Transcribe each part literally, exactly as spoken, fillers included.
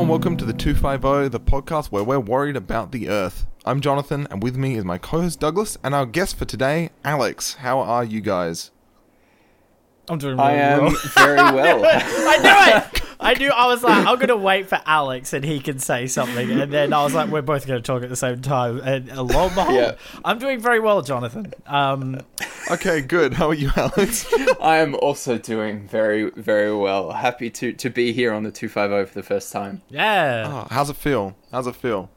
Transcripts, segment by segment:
Hello and welcome to the two fifty, the podcast where we're worried about the Earth. I'm Jonathan, and with me is my co-host Douglas and our guest for today, Alex. How are you guys? I'm doing really well. I am very well. I knew it! I knew, I was like, I'm going to wait for Alex and he can say something. And then I was like, we're both going to talk at the same time. And lo and behold, yeah. I'm doing very well, Jonathan. Um, okay, good. How are you, Alex? I am also doing very, very well. Happy to, to be here on the two fifty for the first time. Yeah. Oh, how's it feel? How's it feel?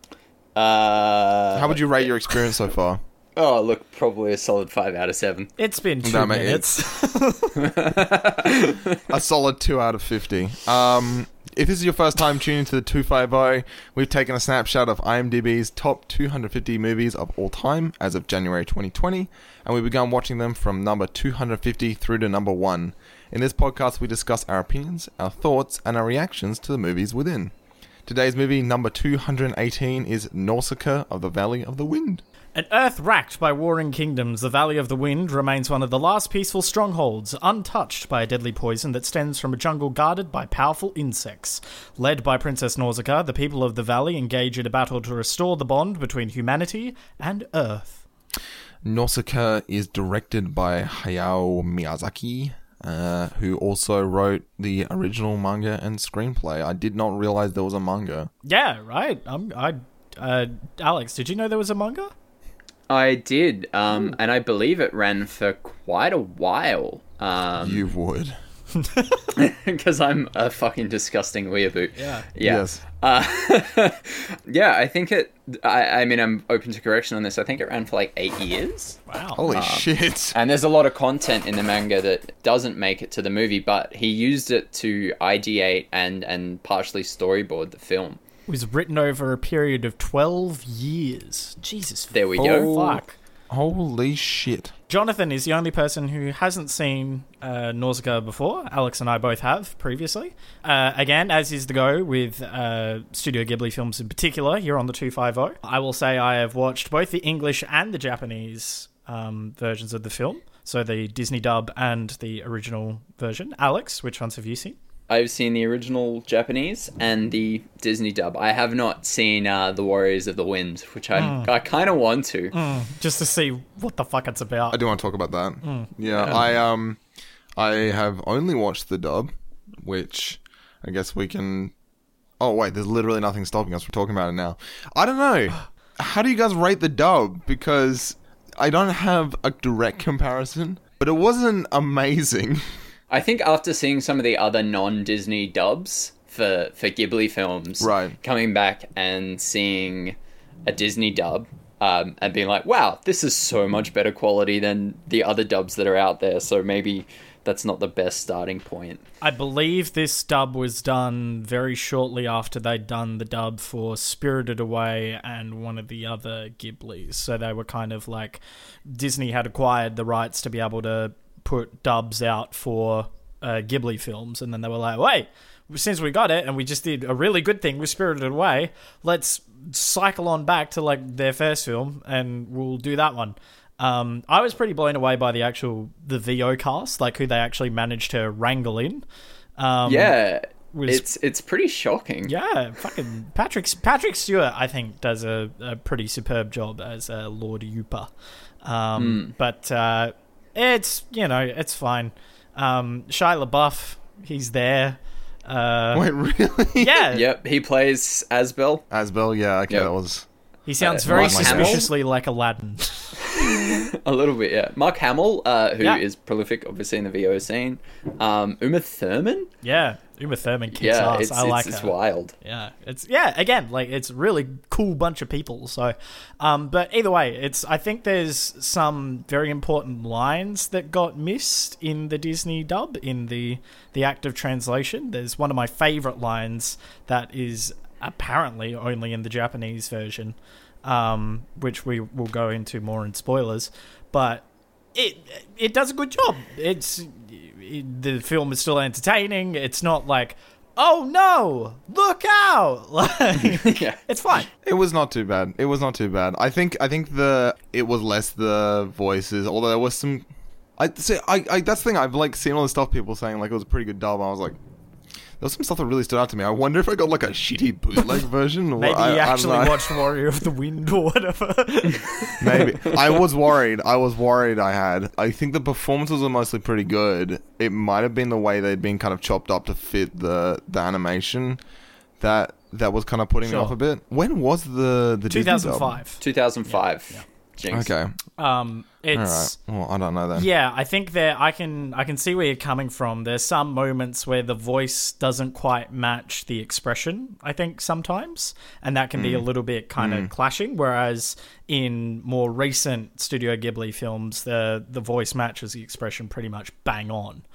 Uh, How would you rate your experience so far? Oh, look, probably a solid five out of seven. It's been two no, mate, minutes. A solid two out of fifty. Um, if this is your first time tuning to the two fifty, we've taken a snapshot of IMDb's top two hundred fifty movies of all time as of January twenty twenty, and we've begun watching them from number two hundred fifty through to number one. In this podcast, we discuss our opinions, our thoughts, and our reactions to the movies within. Today's movie, number two hundred eighteen, is Nausicaa of the Valley of the Wind. An earth racked by warring kingdoms, the Valley of the Wind remains one of the last peaceful strongholds, untouched by a deadly poison that stems from a jungle guarded by powerful insects. Led by Princess Nausicaa, the people of the Valley engage in a battle to restore the bond between humanity and Earth. Nausicaa is directed by Hayao Miyazaki, uh, who also wrote the original manga and screenplay. I did not realize there was a manga. Yeah, right. Um, I, uh, Alex, did you know there was a manga? I did, um, and I believe it ran for quite a while. Um, you would. Because I'm a fucking disgusting weeaboo. Yeah. yeah. Yes. Uh, yeah, I think it... I, I mean, I'm open to correction on this. I think it ran for like eight years. Wow. Holy um, shit. And there's a lot of content in the manga that doesn't make it to the movie, but he used it to ideate and, and partially storyboard the film. Was written over a period of twelve years. Jesus. There we go. Fuck. Holy shit. Jonathan is the only person who hasn't seen uh, Nausicaa before. Alex and I both have previously. Uh, again, as is the go with uh, Studio Ghibli films in particular here on the two fifty. I will say I have watched both the English and the Japanese um, versions of the film. So the Disney dub and the original version. Alex, which ones have you seen? I've seen the original Japanese and the Disney dub. I have not seen uh, The Warriors of the Wind, which I mm. I kind of want to. Mm. Just to see what the fuck it's about. I do want to talk about that. Mm. Yeah, yeah, I um, I have only watched the dub, which I guess we can... Oh, wait, there's literally nothing stopping us from talking about it now. I don't know. How do you guys rate the dub? Because I don't have a direct comparison, but it wasn't amazing. I think after seeing some of the other non-Disney dubs for, for Ghibli films, right. coming back and seeing a Disney dub um, and being like, wow, this is so much better quality than the other dubs that are out there. So maybe that's not the best starting point. I believe this dub was done very shortly after they'd done the dub for Spirited Away and one of the other Ghiblis. So they were kind of like, Disney had acquired the rights to be able to put dubs out for uh, Ghibli films, and then they were like, wait, since we got it and we just did a really good thing with Spirited Away, let's cycle on back to like their first film and we'll do that one. Um, I was pretty blown away by the actual the V O cast, like who they actually managed to wrangle in. Um, yeah, was, it's it's pretty shocking. Yeah, fucking Patrick Patrick Stewart, I think, does a, a pretty superb job as uh, Lord Yupa. Um, mm. But uh It's, you know, it's fine. Um, Shia LaBeouf, he's there. Uh, Wait, really? Yeah. Yep, he plays Asbel. Asbel, yeah, okay, yep. That was... He sounds uh, very Mark suspiciously Hamill? Like Aladdin. A little bit, yeah. Mark Hamill, uh, who yeah. is prolific, obviously, in the V O scene. Um, Uma Thurman? Yeah, Uma Thurman kicks yeah, ass. It's, I it's, like it's her. It's wild. Yeah, it's yeah. Again, like it's a really cool bunch of people. So, um, but either way, it's. I think there's some very important lines that got missed in the Disney dub in the the act of translation. There's one of my favorite lines that is apparently only in the Japanese version, um, which we will go into more in spoilers, but it it does a good job. It's it, the film is still entertaining. It's not like, oh no, look out! Like, yeah. It's fine. It was not too bad. It was not too bad. I think I think the it was less the voices, although there was some. I see. I, I that's the thing. I've like seen all the stuff people saying like it was a pretty good dub. I was like. was some stuff that really stood out to me. I wonder if I got like a shitty bootleg version. Or Maybe I, you actually I watched Warrior of the Wind or whatever. Maybe. I was worried. I was worried I had. I think the performances were mostly pretty good. It might have been the way they'd been kind of chopped up to fit the, the animation that that was kind of putting sure. me off a bit. When was the, the two thousand five. two thousand five. Yeah. Yeah. Jinx. Okay. Um, it's right. Well, I don't know then. Yeah, I think there. I can. I can see where you're coming from. There's some moments where the voice doesn't quite match the expression. I think sometimes, and that can mm. be a little bit kind mm. of clashing. Whereas in more recent Studio Ghibli films, the the voice matches the expression pretty much bang on.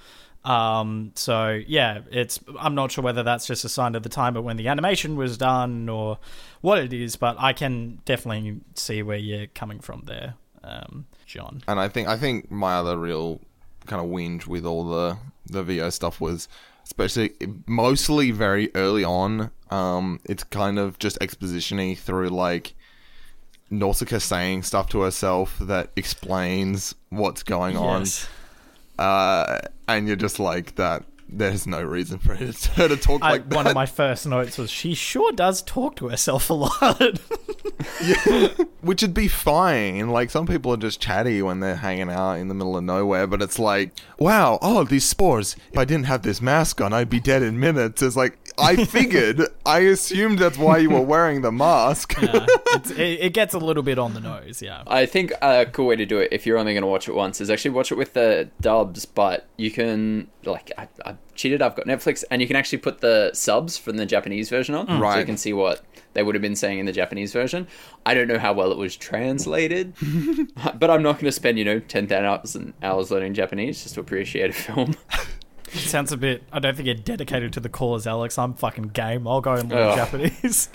Um, so yeah, it's. I'm not sure whether that's just a sign of the time, but when the animation was done, or what it is. But I can definitely see where you're coming from there, um, John. And I think I think my other real kind of whinge with all the the V O stuff was, especially mostly very early on. Um, it's kind of just exposition-y through like Nausicaa saying stuff to herself that explains what's going on. Yes. Uh, and you're just like that. There's no reason for her to talk like I, that. One of my first notes was she sure does talk to herself a lot. Yeah, which would be fine. Like some people are just chatty when they're hanging out in the middle of nowhere. But it's like, wow, oh these spores. If I didn't have this mask on, I'd be dead in minutes. It's like I figured. I assumed that's why you were wearing the mask. Yeah, it's, it, it gets a little bit on the nose. Yeah, I think a cool way to do it if you're only going to watch it once is actually watch it with the dubs. But you can like. I, I cheated, I've got Netflix, and you can actually put the subs from the Japanese version on, right. So you can see what they would have been saying in the Japanese version. I don't know how well it was translated, but I'm not going to spend, you know, ten thousand hours learning Japanese just to appreciate a film. It sounds a bit, I don't think you're dedicated to the callers, Alex. I'm fucking game. I'll go and learn oh. Japanese.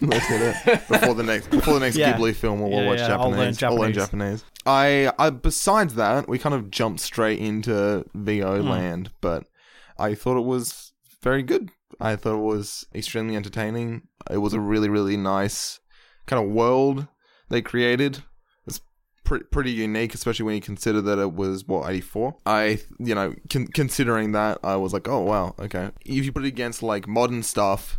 Let's get it. Before the next, before the next yeah. Ghibli film, we'll yeah, watch yeah. Japanese. I'll learn Japanese. I'll learn Japanese. I, I, besides that, we kind of jumped straight into V O mm. land, but I thought it was very good. I thought it was extremely entertaining. It was a really, really nice kind of world they created. It's pre- pretty unique, especially when you consider that it was, what, eighty-four? I, you know, con- considering that, I was like, oh, wow, okay. If you put it against, like, modern stuff,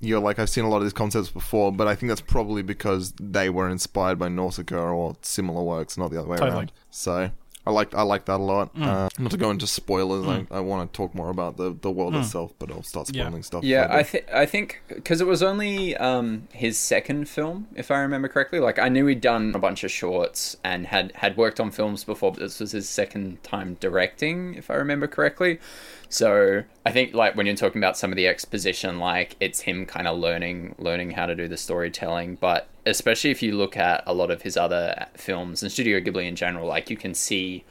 you're like, I've seen a lot of these concepts before, but I think that's probably because they were inspired by Nausicaa or similar works, not the other way totally. around. So... I liked I liked that a lot. Mm. Uh, not to go into spoilers, mm. I, I want to talk more about the, the world mm. itself, but I'll start spoiling yeah. stuff. Yeah, I, th- I think, because it was only um, his second film, if I remember correctly. Like, I knew he'd done a bunch of shorts and had, had worked on films before, but this was his second time directing, if I remember correctly. So, I think, like, when you're talking about some of the exposition, like, it's him kind of learning, learning how to do the storytelling, but especially if you look at a lot of his other films and Studio Ghibli in general, like you can see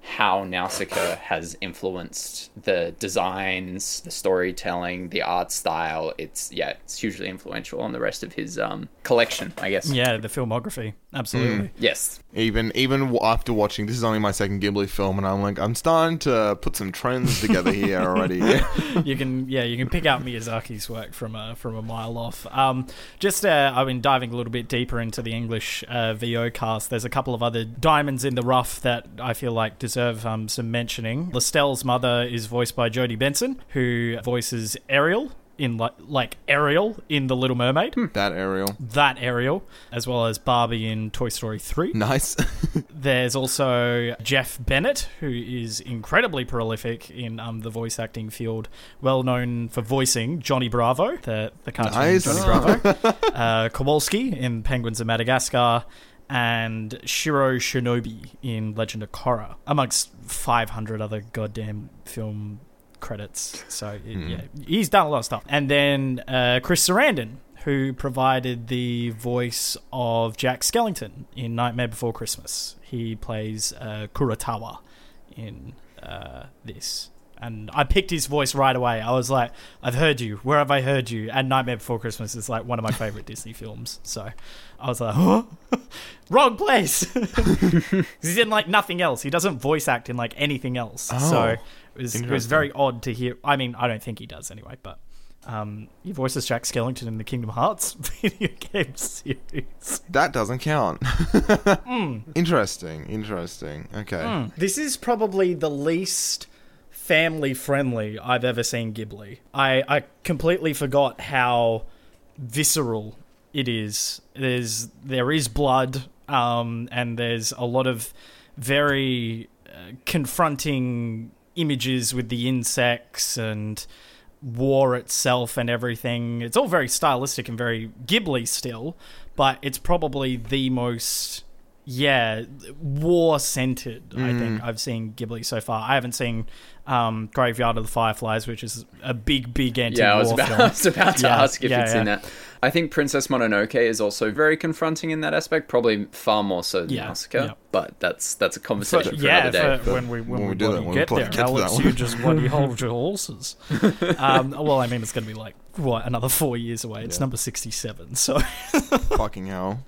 how Nausicaa has influenced the designs, the storytelling, the art style. It's, yeah, it's hugely influential on the rest of his um, collection, I guess. Yeah, the filmography. Absolutely. Mm. Yes. Even even after watching, this is only my second Ghibli film, and I'm like, I'm starting to put some trends together here already. Yeah. You can, yeah, you can pick out Miyazaki's work from a, from a mile off. Um, just, uh, I mean, diving a little bit deeper into the English uh, V O cast, there's a couple of other diamonds in the rough that I feel like deserve Deserve, um, some mentioning. Lestel's mother is voiced by Jodie Benson, who voices Ariel in li- like Ariel in The Little Mermaid. Hmm. That Ariel. That Ariel, as well as Barbie in Toy Story three. Nice. There's also Jeff Bennett, who is incredibly prolific in um, the voice acting field, well known for voicing Johnny Bravo, the, the cartoon nice. Johnny Bravo, uh, Kowalski in Penguins of Madagascar, and Shiro Shinobi in Legend of Korra, amongst five hundred other goddamn film credits. So, it, mm. yeah, he's done a lot of stuff. And then uh, Chris Sarandon, who provided the voice of Jack Skellington in Nightmare Before Christmas. He plays uh, Kuratawa in uh, this. And I picked his voice right away. I was like, I've heard you. Where have I heard you? And Nightmare Before Christmas is like one of my favorite Disney films. So I was like, huh? Wrong place. He's in like nothing else. He doesn't voice act in like anything else. Oh, so it was, it was very odd to hear. I mean, I don't think he does anyway, but um, he voices Jack Skellington in the Kingdom Hearts video game series. That doesn't count. mm. Interesting. Interesting. Okay. Mm. This is probably the least family-friendly I've ever seen Ghibli. I, I completely forgot how visceral it is. There's, there is blood, um, and there's a lot of very uh, confronting images with the insects and war itself and everything. It's all very stylistic and very Ghibli still, but it's probably the most... yeah, war-centered, mm. I think, I've seen Ghibli so far. I haven't seen um, Graveyard of the Fireflies, which is a big, big anti-war yeah, I was about, film. I was about to yeah, ask if yeah, you'd yeah. seen that. I think Princess Mononoke is also very confronting in that aspect, probably far more so than yeah, Nausicaa, yeah. but that's that's a conversation for, for yeah, another day. For, when we, when when we, do that, when get we there, get Alex, you just bloody hold your horses. Um, well, I mean, it's going to be like, what, another four years away. It's yeah. number sixty-seven, so... Fucking hell.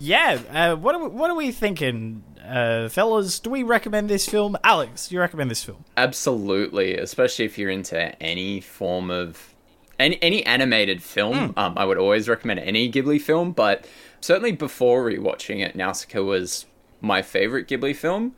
Yeah, uh, what are we, what are we thinking, uh, fellas? Do we recommend this film? Alex, do you recommend this film? Absolutely, especially if you're into any form of any any animated film. Mm. Um, I would always recommend any Ghibli film, but certainly before rewatching it, Nausicaa was my favorite Ghibli film.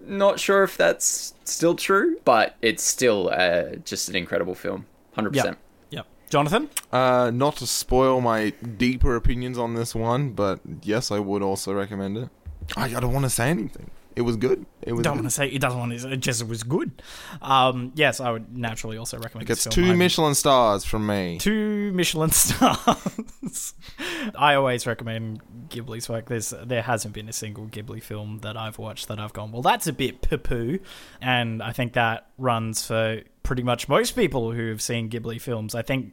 Not sure if that's still true, but it's still uh, just an incredible film, one hundred percent. Yep. Jonathan? Uh, not to spoil my deeper opinions on this one, but yes, I would also recommend it. I, I don't want to say anything. It was good. It was don't good. want to say it doesn't want to say it just was good. Um, yes, I would naturally also recommend it. It gets this film. two I Michelin would, stars from me. Two Michelin stars. I always recommend Ghibli's work. There's there hasn't been a single Ghibli film that I've watched that I've gone, well, that's a bit poo-poo, and I think that runs for pretty much most people who have seen Ghibli films. I think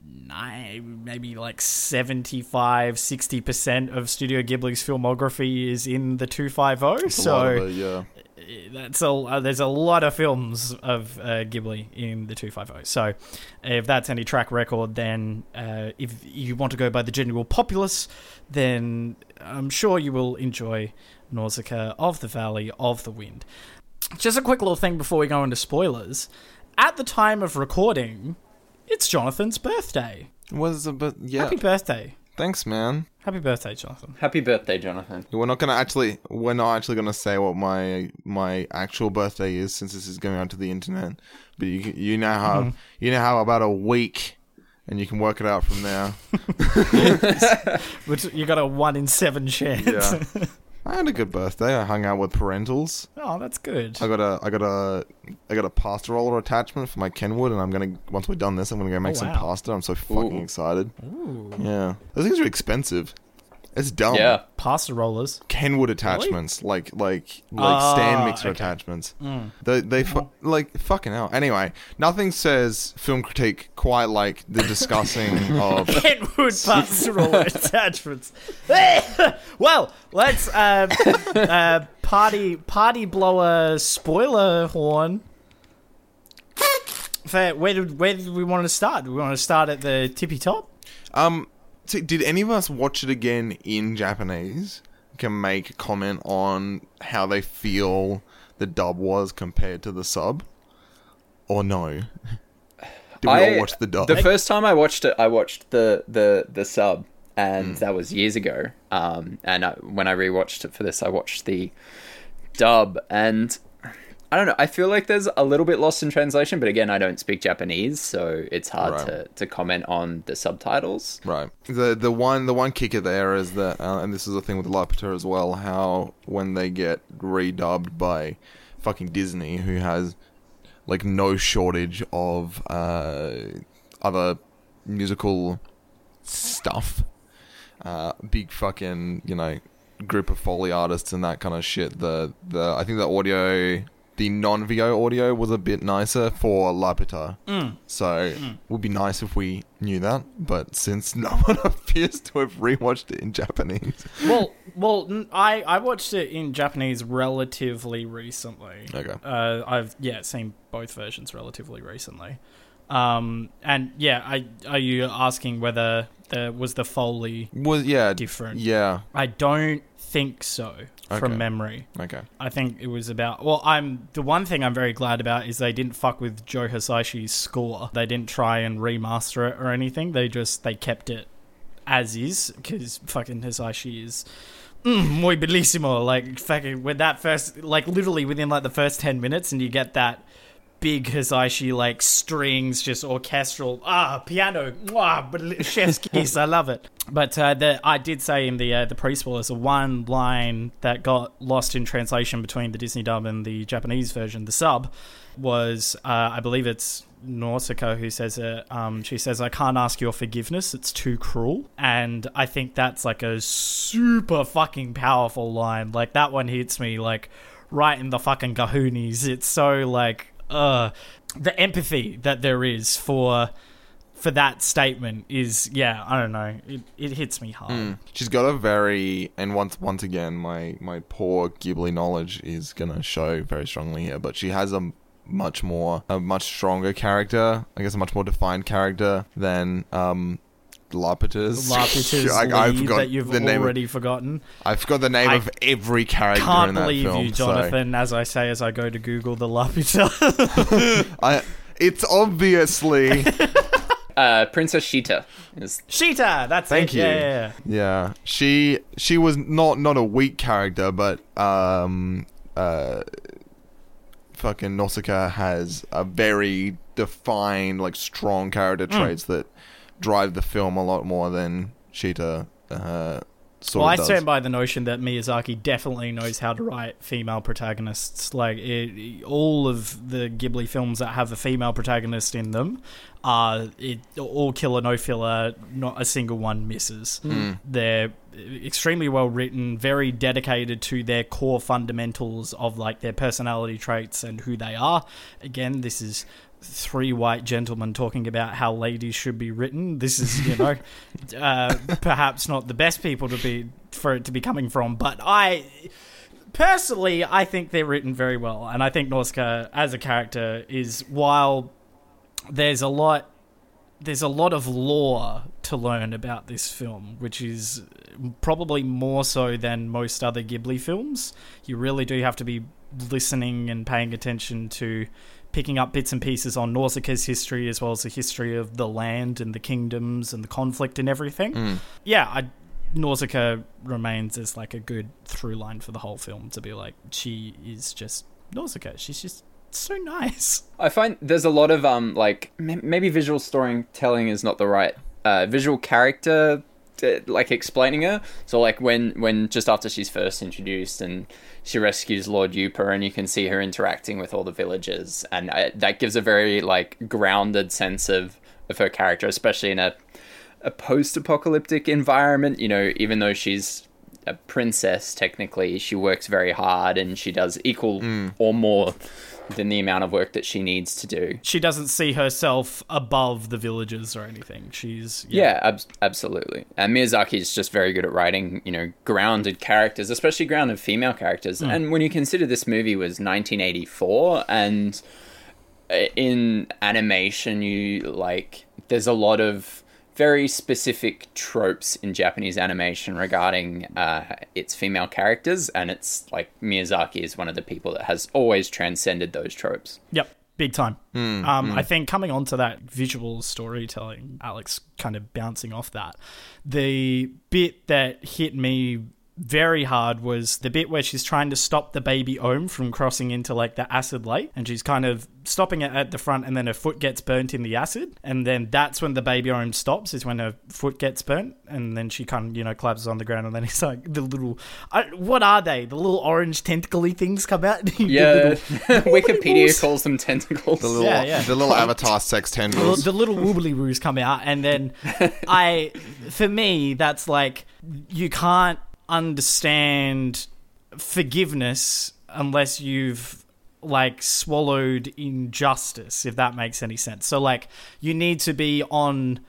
maybe like seventy-five, sixty percent of Studio Ghibli's filmography is in the two fifty. That's so a lot of it, yeah. That's a, there's a lot of films of uh, Ghibli in the two fifty. So if that's any track record, then uh, if you want to go by the general populace, then I'm sure you will enjoy Nausicaa of the Valley of the Wind. Just a quick little thing before we go into spoilers. At the time of recording, it's Jonathan's birthday. Was a but yeah. Happy birthday! Thanks, man. Happy birthday, Jonathan. Happy birthday, Jonathan. We're not gonna actually. We're not actually gonna say what my my actual birthday is, since this is going out to the internet. But you you now have mm. you now have about a week, and you can work it out from there. Which you got a one in seven chance. Yeah. I had a good birthday. I hung out with parentals. Oh, that's good. I got a, I got a, I got a pasta roller attachment for my Kenwood, and I'm gonna once we're done this, I'm gonna go make oh, wow. some pasta. I'm so fucking Ooh. excited. Ooh. Yeah, those things are expensive. It's dumb. Yeah, pasta rollers, Kenwood attachments, really? like like like uh, stand mixer okay. attachments. Mm. They they fu- like fucking hell. Anyway, nothing says film critique quite like the discussing of Kenwood pasta roller attachments. Well, let's uh, uh, party party blower spoiler horn. Fair. Where did where did we want to start? Do we want to start at the tippy top? Um. So did any of us watch it again in Japanese? Can make a comment on how they feel the dub was compared to the sub? Or no? Did we I, all watch the dub? The first time I watched it, I watched the, the, the sub, and mm. that was years ago. Um, and I, when I rewatched it for this, I watched the dub, and... I don't know. I feel like there's a little bit lost in translation, but again, I don't speak Japanese, so it's hard right. to, to comment on the subtitles. Right. The the one the one kicker there is that, uh, and this is a thing with Laputa as well, how when they get redubbed by fucking Disney, who has like no shortage of uh, other musical stuff, uh, big fucking you know group of Foley artists and that kind of shit. The the I think the audio. The non-V O audio was a bit nicer for Laputa. Mm. So, mm. it would be nice if we knew that, but since no one appears to have rewatched it in Japanese. Well, well, I, I watched it in Japanese relatively recently. Okay. Uh, I've, yeah, seen both versions relatively recently. Um, and, yeah, I, are you asking whether there was the Foley was, yeah, different? Yeah. I don't think so. Okay. From memory. Okay. I think it was about... Well, I'm the one thing I'm very glad about is they didn't fuck with Joe Hisaishi's score. They didn't try and remaster it or anything. They just... They kept it as is, because fucking Hisaishi is... Mm, muy bellissimo. Like, fucking... With that first... Like, literally within, like, the first ten minutes, and you get that... big Hisaishi, like, strings, just orchestral, ah, piano, ah, chef's kiss, I love it. But uh, the, I did say in the uh, the pre-spoiler, there's one line that got lost in translation between the Disney dub and the Japanese version. The sub was, uh, I believe it's Nausicaa who says it. Um, she says, "I can't ask your forgiveness, it's too cruel." And I think that's like a super fucking powerful line. Like, that one hits me like right in the fucking gahoonies. It's so like, uh, the empathy that there is for for that statement is, yeah, I don't know, it, it hits me hard. Mm. She's got a very, and once once again, my my poor Ghibli knowledge is gonna show very strongly here, but she has a much more a much stronger character, I guess a much more defined character than um Lapita's Lapita's lead that you've already of, forgotten. I forgot the name I of every character in that film. Can't believe you, Jonathan, so. As I say as I go to Google the Lapita. I it's obviously uh, Princess Shita. Is- Shita, that's Thank it. You. Yeah, yeah, yeah. yeah. She she was not, not a weak character, but um uh fucking Nausicaa has a very defined, like, strong character traits mm. that drive the film a lot more than Shita uh, sort well, of I does. Stand by the notion that Miyazaki definitely knows how to write female protagonists. Like, it, all of the Ghibli films that have a female protagonist in them are it, all killer, no filler, not a single one misses. Mm. They're extremely well written, very dedicated to their core fundamentals of, like, their personality traits and who they are. Again, this is three white gentlemen talking about how ladies should be written. This is, you know, uh, perhaps not the best people to be for it to be coming from, but I personally, I think they're written very well. And I think Nausicaa as a character is, while there's a lot there's a lot of lore to learn about this film, which is probably more so than most other Ghibli films. You really do have to be listening and paying attention to picking up bits and pieces on Nausicaa's history, as well as the history of the land and the kingdoms and the conflict and everything. Mm. Yeah, I, Nausicaa remains as like a good through line for the whole film, to be like, she is just Nausicaa. She's just so nice. I find there's a lot of um like m- maybe visual storytelling is not the right uh visual character to, like, explaining her. So like when when just after she's first introduced and she rescues Lord Upa, and you can see her interacting with all the villagers, and I, that gives a very like grounded sense of of her character, especially in a a post-apocalyptic environment. You know, even though she's a princess technically, she works very hard and she does equal mm. or more than the amount of work that she needs to do. She doesn't see herself above the villagers or anything. She's... Yeah, yeah ab- absolutely. And Miyazaki is just very good at writing, you know, grounded characters, especially grounded female characters. Mm. And when you consider this movie was nineteen eighty-four, and in animation, you, like, there's a lot of very specific tropes in Japanese animation regarding uh, its female characters, and it's like Miyazaki is one of the people that has always transcended those tropes. Yep, big time. Mm, um, mm. I think coming on to that visual storytelling, Alex kind of bouncing off that, the bit that hit me very hard was the bit where she's trying to stop the baby Ohm from crossing into like the acid lake, and she's kind of stopping it at the front, and then her foot gets burnt in the acid, and then that's when the baby Ohm stops, is when her foot gets burnt, and then she kind of, you know, collapses on the ground, and then it's like the little I, what are they the little orange tentacly things come out. Yeah. Little, Wikipedia calls them tentacles. The little, yeah, yeah. The little avatar sex tendrils, the, the little woobly-woos come out, and then I for me that's like, you can't understand forgiveness unless you've like swallowed injustice, if that makes any sense. So like, you need to be on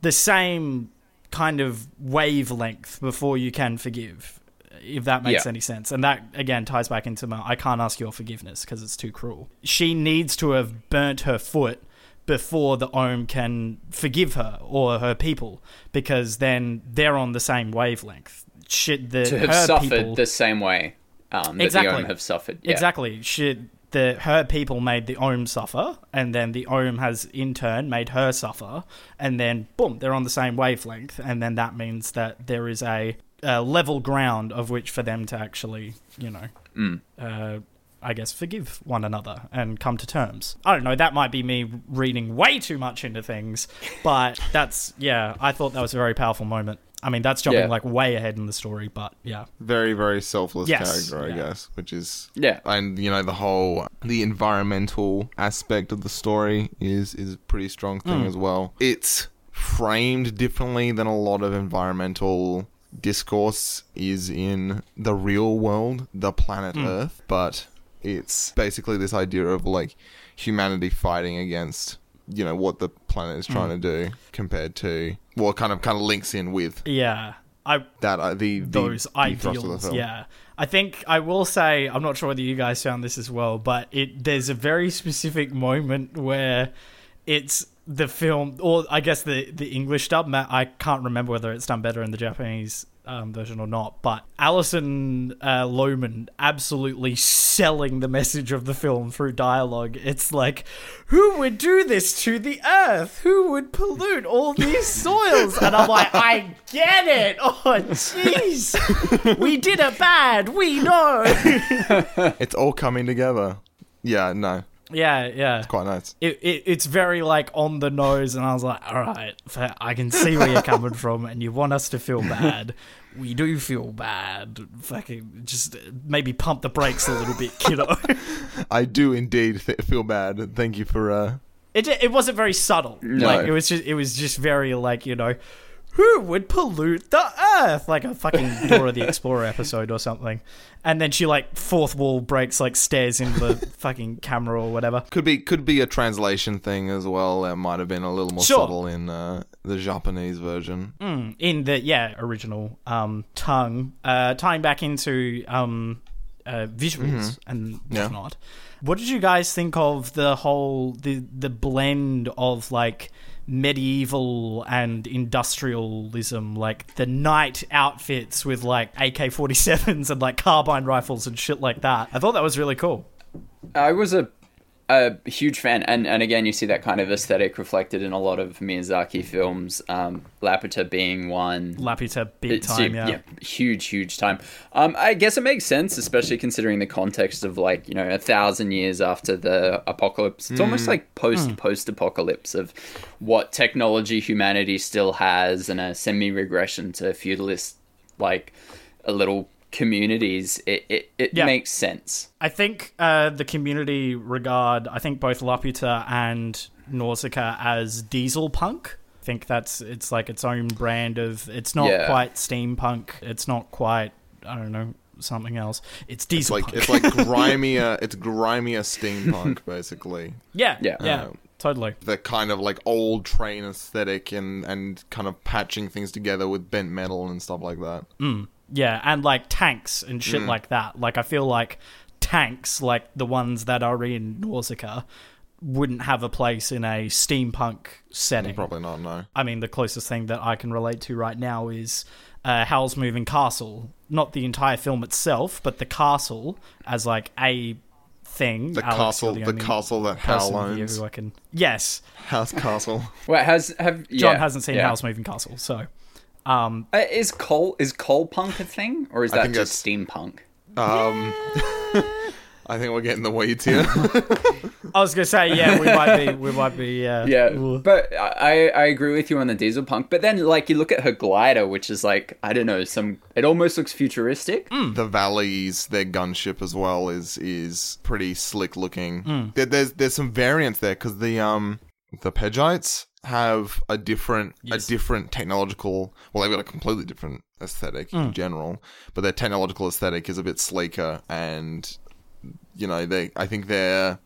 the same kind of wavelength before you can forgive, if that makes yeah. any sense. And that again ties back into my I can't ask your forgiveness because it's too cruel. She needs to have burnt her foot before the Ohm can forgive her or her people, because then they're on the same wavelength. Shit, the, to have her suffered people, the same way um, that exactly. the Ohm have suffered. Yeah. Exactly. Shit, the, her people made the Ohm suffer, and then the Ohm has in turn made her suffer, and then boom, they're on the same wavelength, and then that means that there is a, a level ground of which for them to actually, you know, mm. uh, I guess, forgive one another and come to terms. I don't know, that might be me reading way too much into things, but that's, yeah, I thought that was a very powerful moment. I mean, that's jumping, yeah. like, way ahead in the story, but, yeah. Very, very selfless yes. character, yeah. I guess, which is... Yeah. And, you know, the whole... The environmental aspect of the story is, is a pretty strong thing mm. as well. It's framed differently than a lot of environmental discourse is in the real world, the planet mm. Earth, but it's basically this idea of, like, humanity fighting against... you know, what the planet is trying mm. to do compared to what well, kind of kind of links in with yeah I that uh, the, the those the ideals the yeah I think I will say I'm not sure whether you guys found this as well, but it there's a very specific moment where it's the film, or I guess the the English dub, Matt, I can't remember whether it's done better in the Japanese Um, version or not, but Alison uh, Lohman absolutely selling the message of the film through dialogue. It's like, who would do this to the earth? Who would pollute all these soils? And I'm like, I get it. Oh, jeez. We did it bad. We know. It's all coming together. Yeah, no. Yeah, yeah. It's quite nice. It, it It's very, like, on the nose, and I was like, all right, I can see where you're coming from, and you want us to feel bad. We do feel bad. Fucking just maybe pump the brakes a little bit, kiddo. I do indeed th- feel bad. Thank you for... Uh... It It wasn't very subtle. No. Like, it was just, it was just very, like, you know... Who would pollute the earth? Like a fucking Dora the Explorer episode or something. And then she, like, fourth wall breaks, like, stares into the fucking camera or whatever. Could be could be a translation thing as well. That might have been a little more sure. subtle in uh, the Japanese version. Mm, in the, yeah, original um, tongue. Uh, tying back into um, uh, visuals mm-hmm. and whatnot. Yeah. What did you guys think of the whole, the, the blend of, like... medieval and industrialism, like the knight outfits with like A K forty-sevens and like carbine rifles and shit like that? I thought that was really cool. I was a a huge fan, and and again you see that kind of aesthetic reflected in a lot of Miyazaki films, um Laputa being one. Laputa big time, yeah. yeah huge huge time. um I guess it makes sense, especially considering the context of, like, you know, a thousand years after the apocalypse. It's mm. almost like post mm. post apocalypse of what technology humanity still has, and a semi-regression to feudalist, like, a little communities. It it, it yeah. makes sense. I think uh, the community regard, I think both Laputa and Nausicaa as diesel punk. I think that's, it's like its own brand of, it's not yeah. quite steampunk. It's not quite, I don't know, something else. It's diesel it's like, punk. It's like grimier, it's grimier steampunk, basically. Yeah, yeah, um, yeah. Totally. The kind of, like, old train aesthetic and, and kind of patching things together with bent metal and stuff like that. Mm. Yeah, and, like, tanks and shit mm. like that. Like, I feel like tanks, like the ones that are in Nausicaa, wouldn't have a place in a steampunk setting. Probably not, no. I mean, the closest thing that I can relate to right now is uh, Howl's Moving Castle. Not the entire film itself, but the castle as, like, a... thing. The Alex castle, the, the castle that Howl owns. Can... Yes. House Castle. Well, has have yeah, John hasn't seen yeah. Howl's Moving Castle, so um, uh, is coal is coal punk a thing, or is that just steampunk? Um, yeah. I think we're getting the weeds here. I was gonna say, yeah, we might be, we might be, uh, yeah. But I, I agree with you on the diesel punk. But then, like, you look at her glider, which is like, I don't know, some. It almost looks futuristic. Mm. The valleys, their gunship as well is is pretty slick looking. Mm. There, there's there's some variance there because the um the Pegites have a different yes. a different technological. Well, they've got a completely different aesthetic mm. in general, but their technological aesthetic is a bit sleeker and. You know, they. I think they're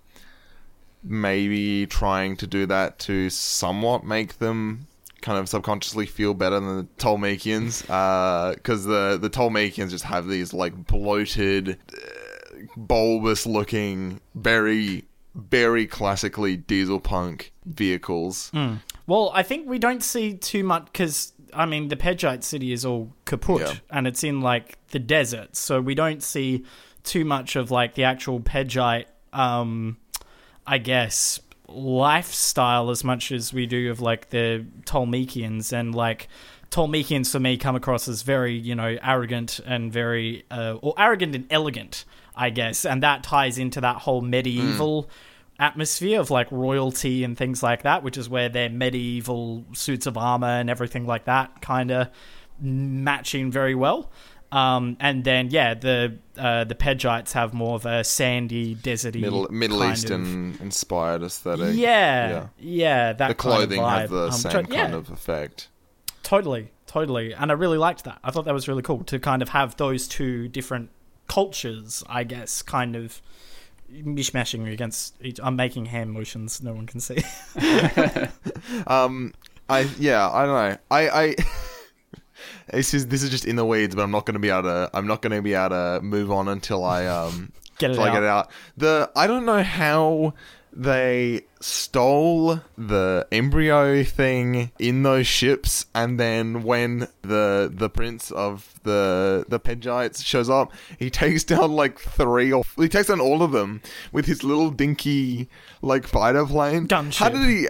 maybe trying to do that to somewhat make them kind of subconsciously feel better than the Tolmekians, because uh, the the Tolmekians just have these, like, bloated, uh, bulbous-looking, very, very classically diesel punk vehicles. Mm. Well, I think we don't see too much because. I mean, the Pegite city is all kaput, yeah. and it's in, like, the desert, so we don't see too much of, like, the actual Pegite, um, I guess, lifestyle as much as we do of, like, the Tolmekians. And, like, Tolmekians, for me, come across as very, you know, arrogant and very... Uh, or arrogant and elegant, I guess. And that ties into that whole medieval mm. atmosphere of like royalty and things like that, which is where their medieval suits of armor and everything like that kind of matching very well. Um, and then, yeah, the uh, the Pedgites have more of a sandy, deserty, Middle, Middle Eastern of, inspired aesthetic. Yeah, yeah, yeah that the clothing kind of vibe. Has the um, same yeah. kind of effect. Totally, totally, and I really liked that. I thought that was really cool to kind of have those two different cultures, I guess, kind of mishmashing against each. I'm making hand motions; no one can see. um, I yeah, I don't know. I. I This is this is just in the weeds, but I'm not going to be able to. I'm not going to be able to move on until I um get it, out. I get it out. The I don't know how they stole the embryo thing in those ships, and then when the the prince of the the Pedgites shows up, he takes down like three or he takes down all of them with his little dinky like fighter plane. Gunship. How did he?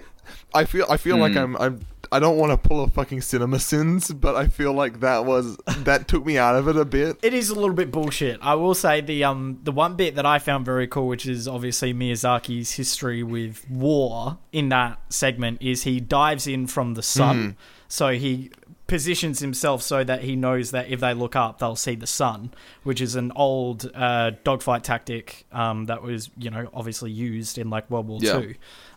I feel I feel mm. like I'm I'm. I don't want to pull a fucking CinemaSins, but I feel like that was that took me out of it a bit. It is a little bit bullshit. I will say the um the one bit that I found very cool, which is obviously Miyazaki's history with war in that segment, is he dives in from the sun. Mm. So he positions himself so that he knows that if they look up, they'll see the sun, which is an old uh, dogfight tactic um, that was, you know, obviously used in like World War yeah. Two.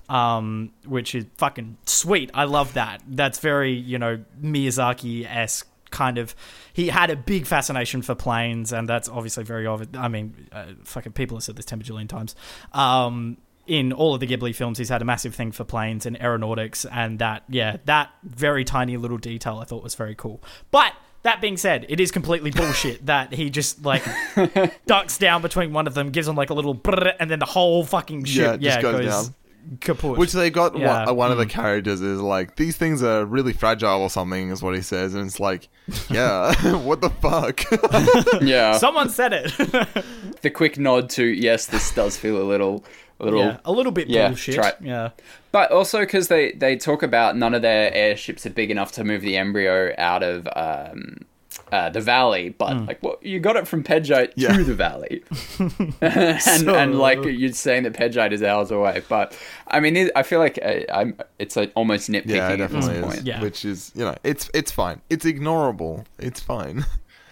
Um, which is fucking sweet. I love that. That's very, you know, Miyazaki-esque kind of... He had a big fascination for planes, and that's obviously very... I mean, uh, fucking people have said this ten bajillion times. Um, in all of the Ghibli films, he's had a massive thing for planes and aeronautics, and that, yeah, that very tiny little detail I thought was very cool. But... that being said, it is completely bullshit that he just, like, ducks down between one of them, gives them, like, a little brrr, and then the whole fucking shit yeah, yeah, goes... goes down. Kaput. Which they got yeah. one, one of the characters is like, these things are really fragile or something is what he says, and it's like, yeah, what the fuck. Yeah, someone said it. The quick nod to yes, this does feel a little a little yeah, a little bit yeah, bullshit tri- yeah but also because they they talk about none of their airships are big enough to move the embryo out of um Uh, the valley, but mm. like, what well, you got it from Pedgite yeah. to the valley, and, so... and like you're saying that Pedgite is hours away. But I mean, it, I feel like I, I'm. It's like almost nitpicking yeah, it at this is. point, yeah. which is you know, it's it's fine, it's ignorable, it's fine.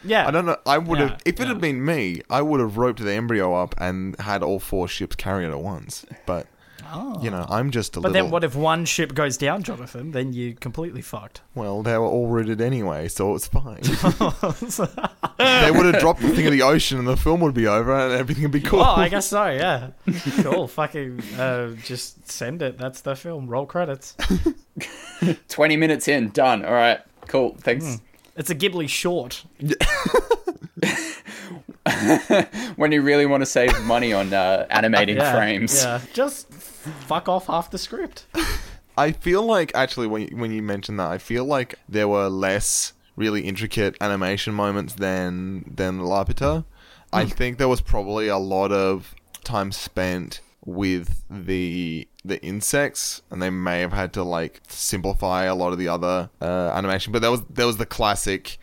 Yeah, I don't know. I would have yeah, if it yeah. had been me, I would have roped the embryo up and had all four ships carry it at once, but. Oh. You know, I'm just a but little... But then what if one ship goes down, Jonathan? Then you completely fucked. Well, they were all rooted anyway, so it's fine. They would have dropped the thing in the ocean and the film would be over and everything would be cool. Oh, I guess so, yeah. Cool, fucking uh, just send it. That's the film. Roll credits. twenty minutes in, done. All right, cool, thanks. Mm. It's a Ghibli short. When you really want to save money on uh, animating yeah, frames. Yeah, just fuck off half the script. I feel like, actually, when you, when you mentioned that, I feel like there were less really intricate animation moments than, than Laputa. I think there was probably a lot of time spent with the... the insects, and they may have had to like simplify a lot of the other uh, animation, but there was there was the classic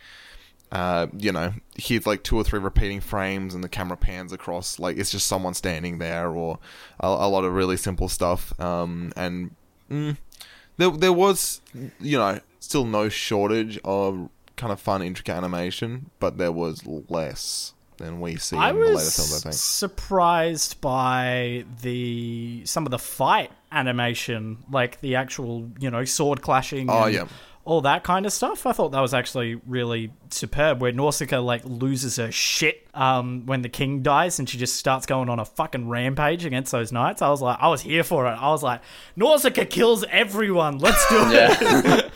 uh, you know, here's like two or three repeating frames and the camera pans across, like it's just someone standing there, or a, a lot of really simple stuff um, and mm, there there was, you know, still no shortage of kind of fun intricate animation, but there was less than we see I in the later films, I think. I was surprised by the some of the fight animation, like the actual, you know, sword clashing oh, and yeah. all that kind of stuff. I thought that was actually really superb, where Nausicaa, like, loses her shit um, when the king dies and she just starts going on a fucking rampage against those knights. I was like, I was here for it. I was like, Nausicaa kills everyone. Let's do it.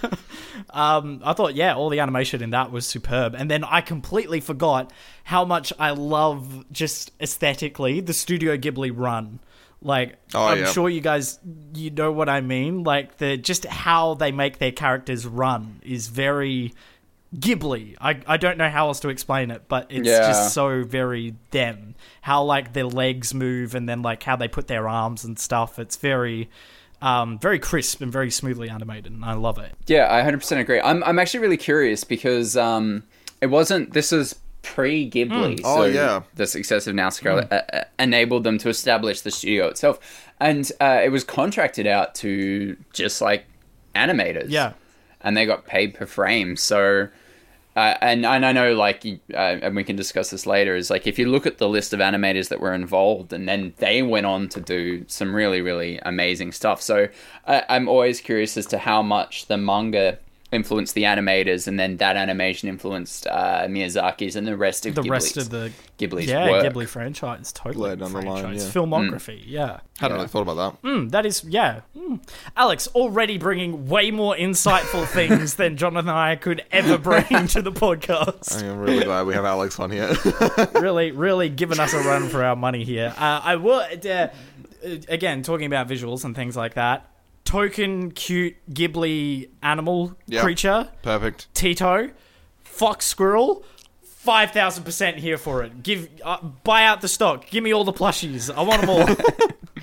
Um, I thought, yeah, all the animation in that was superb. And then I completely forgot how much I love, just aesthetically, the Studio Ghibli run. Like, oh, I'm yeah. sure you guys, you know what I mean. Like, the just how they make their characters run is very Ghibli. I, I don't know how else to explain it, but it's yeah. just so very them. How, like, their legs move and then, like, how they put their arms and stuff. It's very... Um, very crisp and very smoothly animated, and I love it. Yeah, I one hundred percent agree. I'm I'm actually really curious because um, it wasn't... This is pre-Ghibli. Mm. Oh, so yeah. The success of Nausicaa mm. uh, enabled them to establish the studio itself. And uh, it was contracted out to just, like, animators. Yeah. And they got paid per frame. So, uh, and, and I know, like, uh, and we can discuss this later, is, like, if you look at the list of animators that were involved, and then they went on to do some really, really amazing stuff. So, I, I'm always curious as to how much the manga influenced the animators, and then that animation influenced uh, Miyazaki's and the rest of the Ghibli's, rest of the Ghibli's yeah work. Ghibli franchise, totally franchise line, yeah. filmography. Mm. Yeah, I hadn't yeah. really thought about that. Mm, that is yeah. Mm. Alex already bringing way more insightful things than Jonathan and I could ever bring to the podcast. I'm really glad we have Alex on here. really, really giving us a run for our money here. Uh, I would uh, again talking about visuals and things like that. Token cute Ghibli animal yep. creature. Perfect. Tito. Fox squirrel. five thousand percent here for it. Give uh, buy out the stock. Give me all the plushies. I want them all.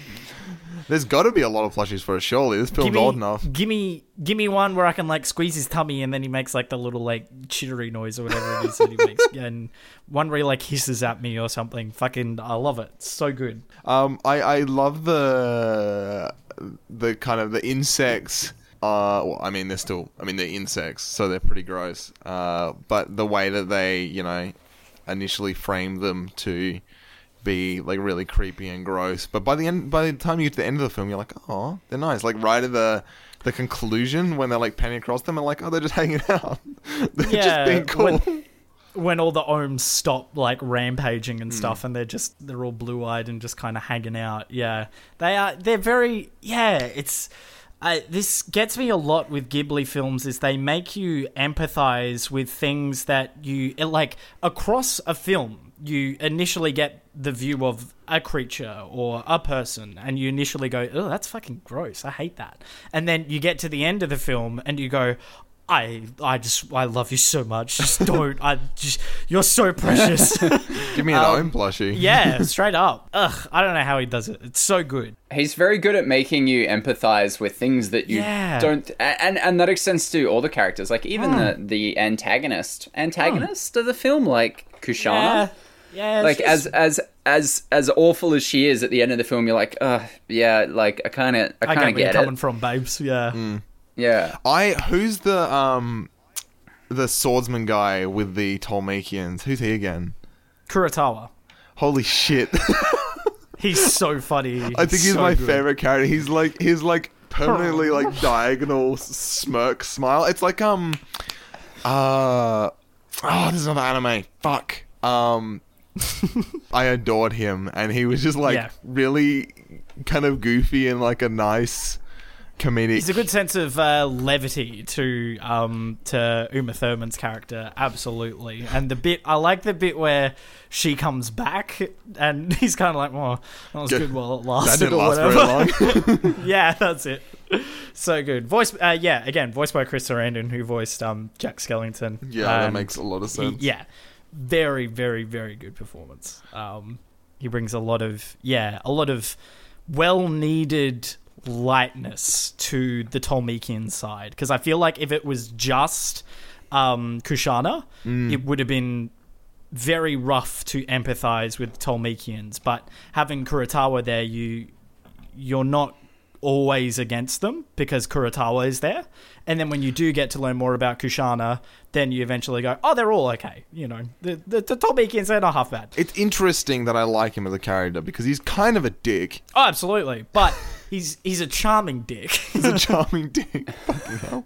There's got to be a lot of plushies for it, surely. This film's old enough. Give me, give me one where I can, like, squeeze his tummy and then he makes, like, the little, like, chittery noise or whatever it is that he makes. And one where he, like, hisses at me or something. Fucking, I love it. It's so good. Um, I, I love the... the kind of the insects uh well, I mean they're still I mean they're insects, so they're pretty gross, uh but the way that they, you know, initially framed them to be like really creepy and gross, but by the end by the time you get to the end of the film you're like, oh, they're nice, like right at the the conclusion when they're like panning across them and like, oh, they're just hanging out. They're yeah, just being cool. When- When all the ohms stop, like, rampaging and stuff, mm. and they're just, they're all blue-eyed and just kind of hanging out, yeah. They are, they're very, yeah, it's, uh, this gets me a lot with Ghibli films, is they make you empathize with things that you, like, across a film, you initially get the view of a creature or a person, and you initially go, oh, that's fucking gross, I hate that. And then you get to the end of the film, and you go, I I just I love you so much. Just don't. I just you're so precious. Give me an um, own plushie. Yeah, straight up. Ugh, I don't know how he does it. It's so good. He's very good at making you empathize with things that you yeah. don't, and and that extends to all the characters. Like even mm. the the antagonist antagonist mm. of the film, like Kushana. Yeah. Yeah, like as as as as awful as she is at the end of the film, you're like, oh yeah, like I kind of I kind of get where you're coming it. From, babes. Yeah. Mm. Yeah, I who's the um the swordsman guy with the Tolmekians? Who's he again? Kuratawa. Holy shit! He's so funny. He's I think he's so my good. favorite character. He's like he's like permanently like diagonal smirk smile. It's like um uh oh this is another anime. Fuck um. I adored him, and he was just like yeah. really kind of goofy and like a nice. Comedic. He's a good sense of uh, levity to um, to Uma Thurman's character, absolutely. And the bit I like the bit where she comes back, and he's kind of like, "Well, that was good while it lasted, or whatever." Yeah, that's it. So good voice. Uh, yeah, again, voiced by Chris Sarandon, who voiced um, Jack Skellington. Yeah, that makes a lot of sense. He, yeah, very, very, very good performance. Um, he brings a lot of yeah, a lot of well-needed. Lightness to the Tolmekian side, because I feel like if it was just um, Kushana, mm. it would have been very rough to empathize with Tolmekians. But having Kuratawa there, you you're not always against them because Kuratawa is there. And then when you do get to learn more about Kushana, then you eventually go, oh, they're all okay. You know, the the, the Tolmekians are not half bad. It's interesting that I like him as a character because he's kind of a dick. Oh, absolutely, but. He's he's a charming dick. He's a charming dick. Fucking hell.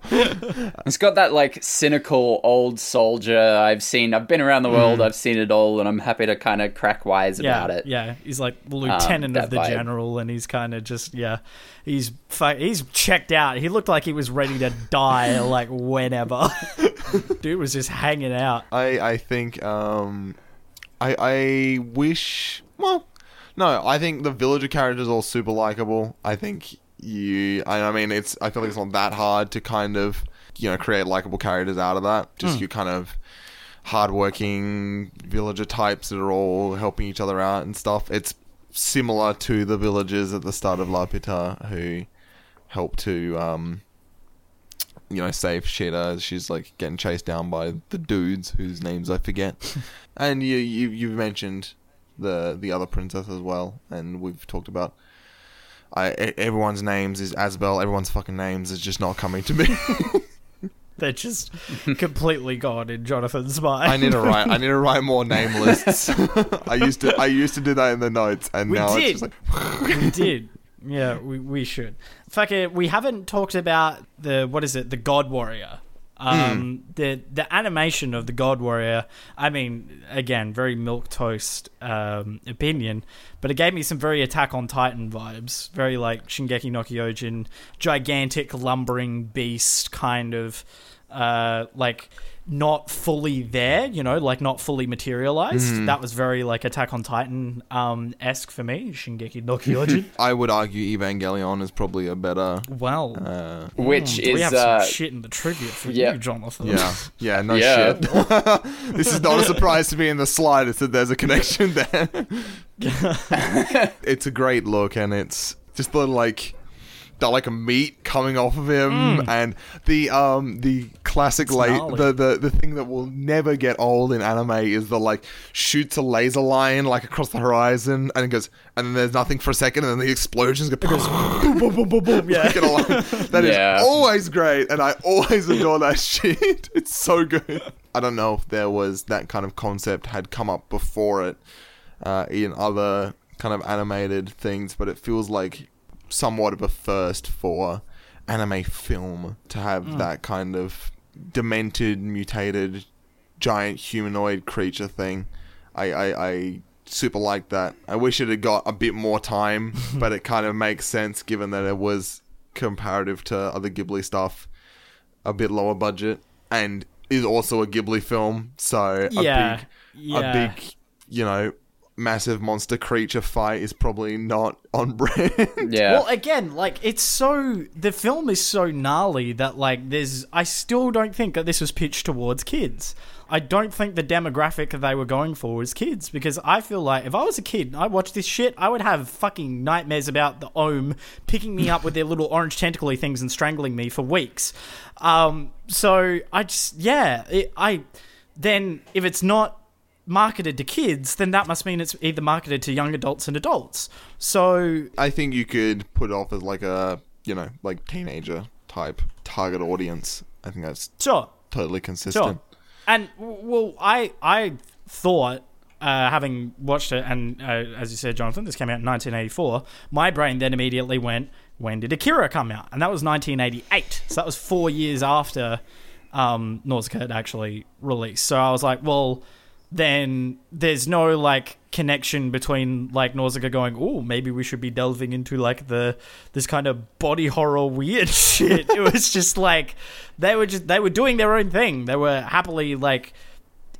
It's got that like cynical old soldier. I've seen. I've been around the world. Mm. I've seen it all, and I'm happy to kind of crack wise yeah, about it. Yeah, he's like lieutenant um, of the vibe. General, and he's kind of just yeah. He's he's checked out. He looked like he was ready to die. Like whenever, dude was just hanging out. I I think um, I I wish well. No, I think the villager characters are all super likable. I think you... I mean, it's. I feel like it's not that hard to kind of, you know, create likable characters out of that. Just mm. your kind of hardworking villager types that are all helping each other out and stuff. It's similar to the villagers at the start of La Pita who help to um, you know, safe shit. Uh, she's like getting chased down by the dudes whose names I forget. And you, you you've mentioned the the other princess as well, and we've talked about. I everyone's names is Asbel. Everyone's fucking names is just not coming to me. They're just completely gone in Jonathan's mind. I need to write. I need to write more name lists. I used to. I used to do that in the notes, and we now did. It's just like we did. Yeah, we we should. Fuck it. We haven't talked about the what is it? The God Warrior. Um, mm. the the animation of the God Warrior. I mean, again, very milquetoast um, opinion, but it gave me some very Attack on Titan vibes. Very like Shingeki no Kyojin, gigantic lumbering beast kind of. Uh, like not fully there, you know, like not fully materialized. Mm. That was very like Attack on Titan um esque for me. Shingeki no Kyojin. I would argue Evangelion is probably a better. Well, uh, which is we have uh, some shit in the tribute for yeah. you, Jonathan. Yeah, yeah, no yeah. shit. This is not a surprise to me in the slightest that there's a connection there. It's a great look, and it's just the like. That like a meat coming off of him, mm. and the um the classic la- the, the the thing that will never get old in anime is the like shoots a laser line like across the horizon, and it goes, and then there's nothing for a second, and then the explosions go, it goes boom boom boom boom boom. Yeah, that yeah. is always great, and I always adore that shit. It's so good. I don't know if there was that kind of concept had come up before it uh, in other kind of animated things, but it feels like. Somewhat of a first for anime film to have mm. that kind of demented, mutated, giant humanoid creature thing. I, I, I super like that. I wish it had got a bit more time, but it kind of makes sense given that it was comparative to other Ghibli stuff, a bit lower budget, and is also a Ghibli film. So yeah. a big, yeah. a big, you know. Massive monster creature fight is probably not on brand. Yeah. Well, again, like, it's so... The film is so gnarly that, like, there's... I still don't think that this was pitched towards kids. I don't think the demographic that they were going for was kids, because I feel like if I was a kid and I watched this shit, I would have fucking nightmares about the Ohm picking me up with their little orange tentacle-y things and strangling me for weeks. Um, so, I just... Yeah. It, I... Then, if it's not... marketed to kids, then that must mean it's either marketed to young adults and adults. So I think you could put it off as like a, you know, like teenager type target audience. I think that's sure. totally consistent. Sure. And well, I I thought uh, having watched it, and uh, as you said, Jonathan, this came out in nineteen eighty-four. My brain then immediately went, when did Akira come out? And that was nineteen eighty-eight. So that was four years after um, Nausicaa had actually released. So I was like, well. Then there's no like connection between like Nausicaa going, oh, maybe we should be delving into like the this kind of body horror weird shit. It was just like they were just they were doing their own thing. They were happily like,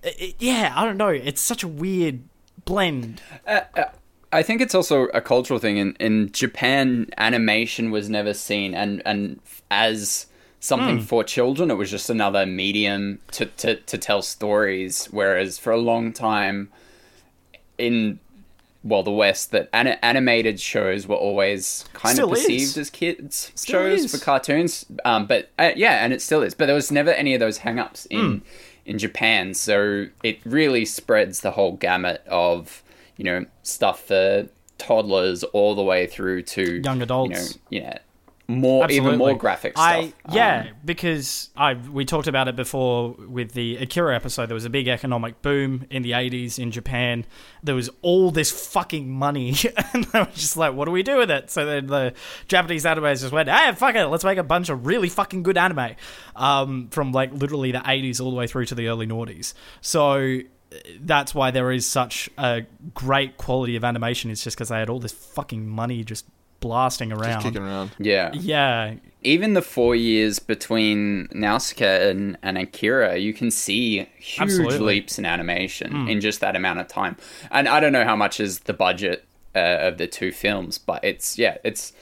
it, yeah, I don't know. It's such a weird blend. Uh, uh, I think it's also a cultural thing. In in Japan, animation was never seen and and as. Something mm. for children. It was just another medium to, to, to tell stories. Whereas for a long time in, well, the West, that an- animated shows were always kind still of perceived is. As kids' still shows is. For cartoons. Um, but uh, yeah, and it still is. But there was never any of those hang-ups in, mm. in Japan. So it really spreads the whole gamut of, you know, stuff for toddlers all the way through to... young adults. You know, yeah. More, absolutely. Even more graphic stuff. I, yeah, um, because I we talked about it before with the Akira episode. There was a big economic boom in the eighties in Japan. There was all this fucking money, and they were just like, "What do we do with it?" So then the Japanese animators just went, "Hey, fuck it, let's make a bunch of really fucking good anime." Um, from like literally the eighties all the way through to the early noughties. So that's why there is such a great quality of animation. It's just because they had all this fucking money just. Blasting around. Just kicking around. Yeah. Yeah. Even the four years between Nausicaa and, and Akira, you can see huge absolutely. Leaps in animation mm. in just that amount of time. And I don't know how much is the budget uh, of the two films, but it's, yeah, it's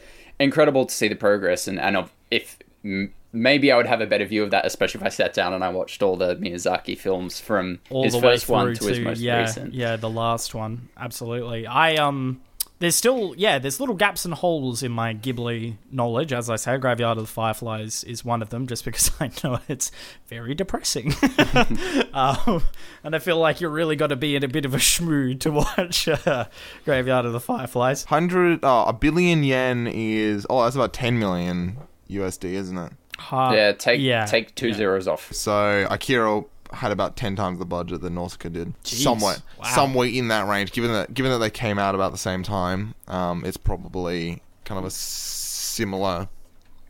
incredible to see the progress. And, and if m- maybe I would have a better view of that, especially if I sat down and I watched all the Miyazaki films from all his first one to, to his most yeah, recent. Yeah, the last one. Absolutely. I, um... there's still, yeah, there's little gaps and holes in my Ghibli knowledge. As I say, Graveyard of the Fireflies is one of them, just because I know it's very depressing. um, and I feel like you really got to be in a bit of a schmoo to watch uh, Graveyard of the Fireflies. Hundred, oh, a billion yen is, oh, that's about ten million U S D, isn't it? Uh, yeah, take yeah, take two yeah. zeros off. So, Akira had about ten times the budget that Nausicaa did. Jeez, somewhere, wow. somewhere in that range. Given that, given that they came out about the same time, um, it's probably kind of a similar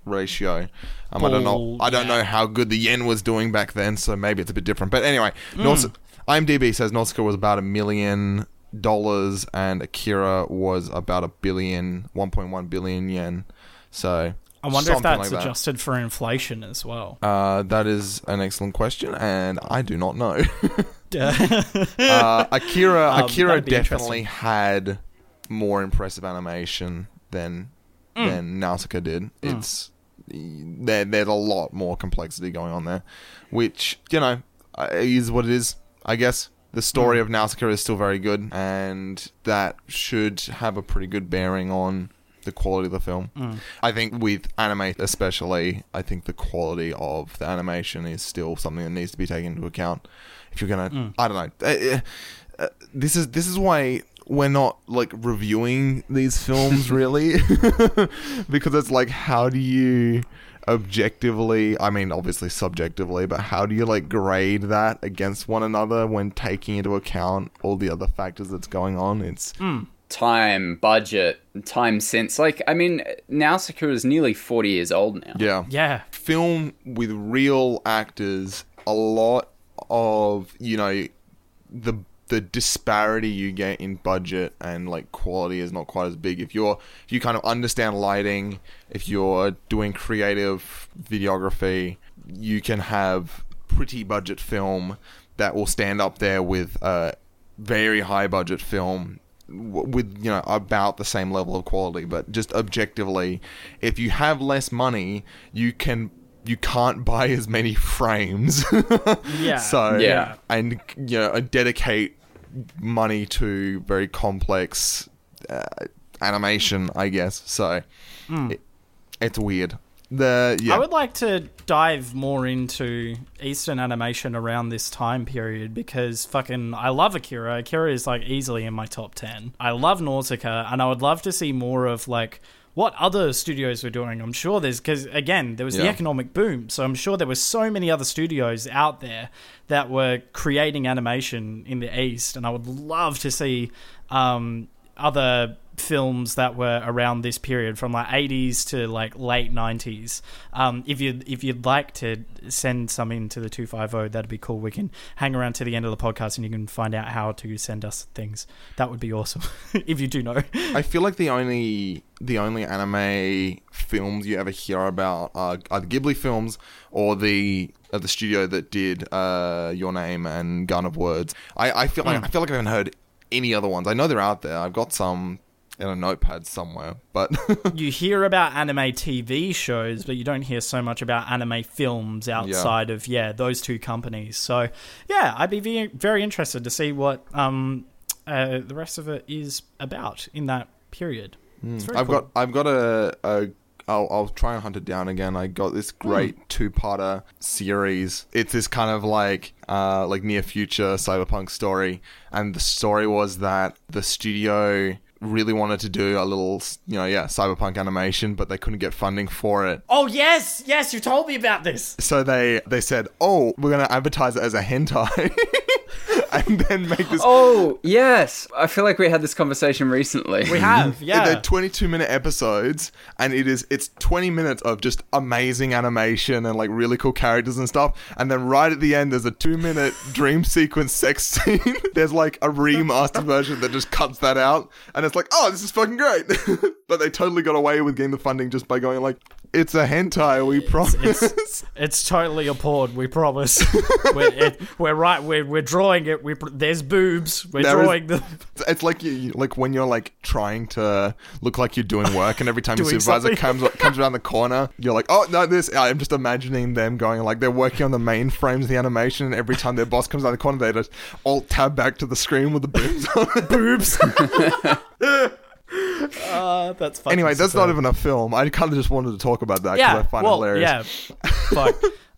ratio. Um, Bull, I don't know. I don't yeah. know how good the yen was doing back then, so maybe it's a bit different. But anyway, mm. Nausicaa, I M D B says Nausicaa was about a million dollars, and Akira was about a billion, one point one billion yen. So. I wonder Something if that's like adjusted that. for inflation as well. Uh, that is an excellent question, and I do not know. uh, Akira, um, Akira definitely had more impressive animation than mm. than Nausicaa did. It's mm. there. There's a lot more complexity going on there, which, you know, is what it is, I guess. The story mm. of Nausicaa is still very good, and that should have a pretty good bearing on the quality of the film. Mm. I think with anime especially, I think the quality of the animation is still something that needs to be taken into account. If you're going to... Mm. I don't know. Uh, uh, this is this is why we're not, like, reviewing these films, really. Because it's like, how do you objectively... I mean, obviously subjectively, but how do you, like, grade that against one another when taking into account all the other factors that's going on? It's... Mm. Time, budget, time sense. Like, I mean, Nausicaa is nearly forty years old now. Yeah. Yeah. Film with real actors, a lot of, you know, the the disparity you get in budget and, like, quality is not quite as big. If you're, if you kind of understand lighting, if you're doing creative videography, you can have pretty budget film that will stand up there with a very high budget film with, you know, about the same level of quality. But just objectively, if you have less money, you can you can't buy as many frames. yeah. So yeah. And, you know, dedicate money to very complex uh, animation, I guess. So mm. it, it's weird. The yeah. I would like to dive more into Eastern animation around this time period, because fucking I love Akira. Akira is, like, easily in my top ten. I love Nausicaa, and I would love to see more of, like, what other studios were doing. I'm sure there's, because again, there was yeah. the economic boom, so I'm sure there were so many other studios out there that were creating animation in the East, and I would love to see um, other films that were around this period, from like eighties to like late nineties. Um, if you if you'd like to send some into the two fifty, that'd be cool. We can hang around to the end of the podcast and you can find out how to send us things. That would be awesome. If you do know. I feel like the only the only anime films you ever hear about are, are the Ghibli films or the uh, the studio that did uh, Your Name and Gun of Words. I, I feel like mm. I feel like I haven't heard any other ones. I know they're out there. I've got some in a notepad somewhere, but... You hear about anime T V shows, but you don't hear so much about anime films outside yeah. of, yeah, those two companies. So, yeah, I'd be very interested to see what um, uh, the rest of it is about in that period. Mm. It's very I've cool. got, I've got a... a I'll, I'll try and hunt it down again. I got this great mm. two-parter series. It's this kind of like uh, like near-future cyberpunk story, and the story was that the studio really wanted to do a little, you know, yeah, cyberpunk animation, but they couldn't get funding for it. Oh, yes! Yes, you told me about this! So they, they said, oh, we're going to advertise it as a hentai. And then make this... Oh, yes! I feel like we had this conversation recently. We have, yeah. They're twenty-two minute episodes, and it is, it's twenty minutes of just amazing animation and, like, really cool characters and stuff, and then right at the end, there's a two-minute dream sequence sex scene. There's, like, a remastered version that just cuts that out, and it's like, oh, this is fucking great. But they totally got away with getting the funding just by going like, it's a hentai, we promise. It's, it's, it's totally a porn, we promise. We're, it, we're right, we're, we're drawing it, we pr- there's boobs, we're there drawing is, them. It's like you, like when you're like trying to look like you're doing work, and every time your supervisor something. comes comes around the corner, you're like, oh, no, this, I'm just imagining them going like, they're working on the mainframes of the animation, and every time their boss comes around the corner, they just alt-tab back to the screen with the boobs on it. Boobs. Uh, that's fucking anyway, that's absurd. Not even a film. I kind of just wanted to talk about that because yeah, I find well, it hilarious. Yeah, fuck.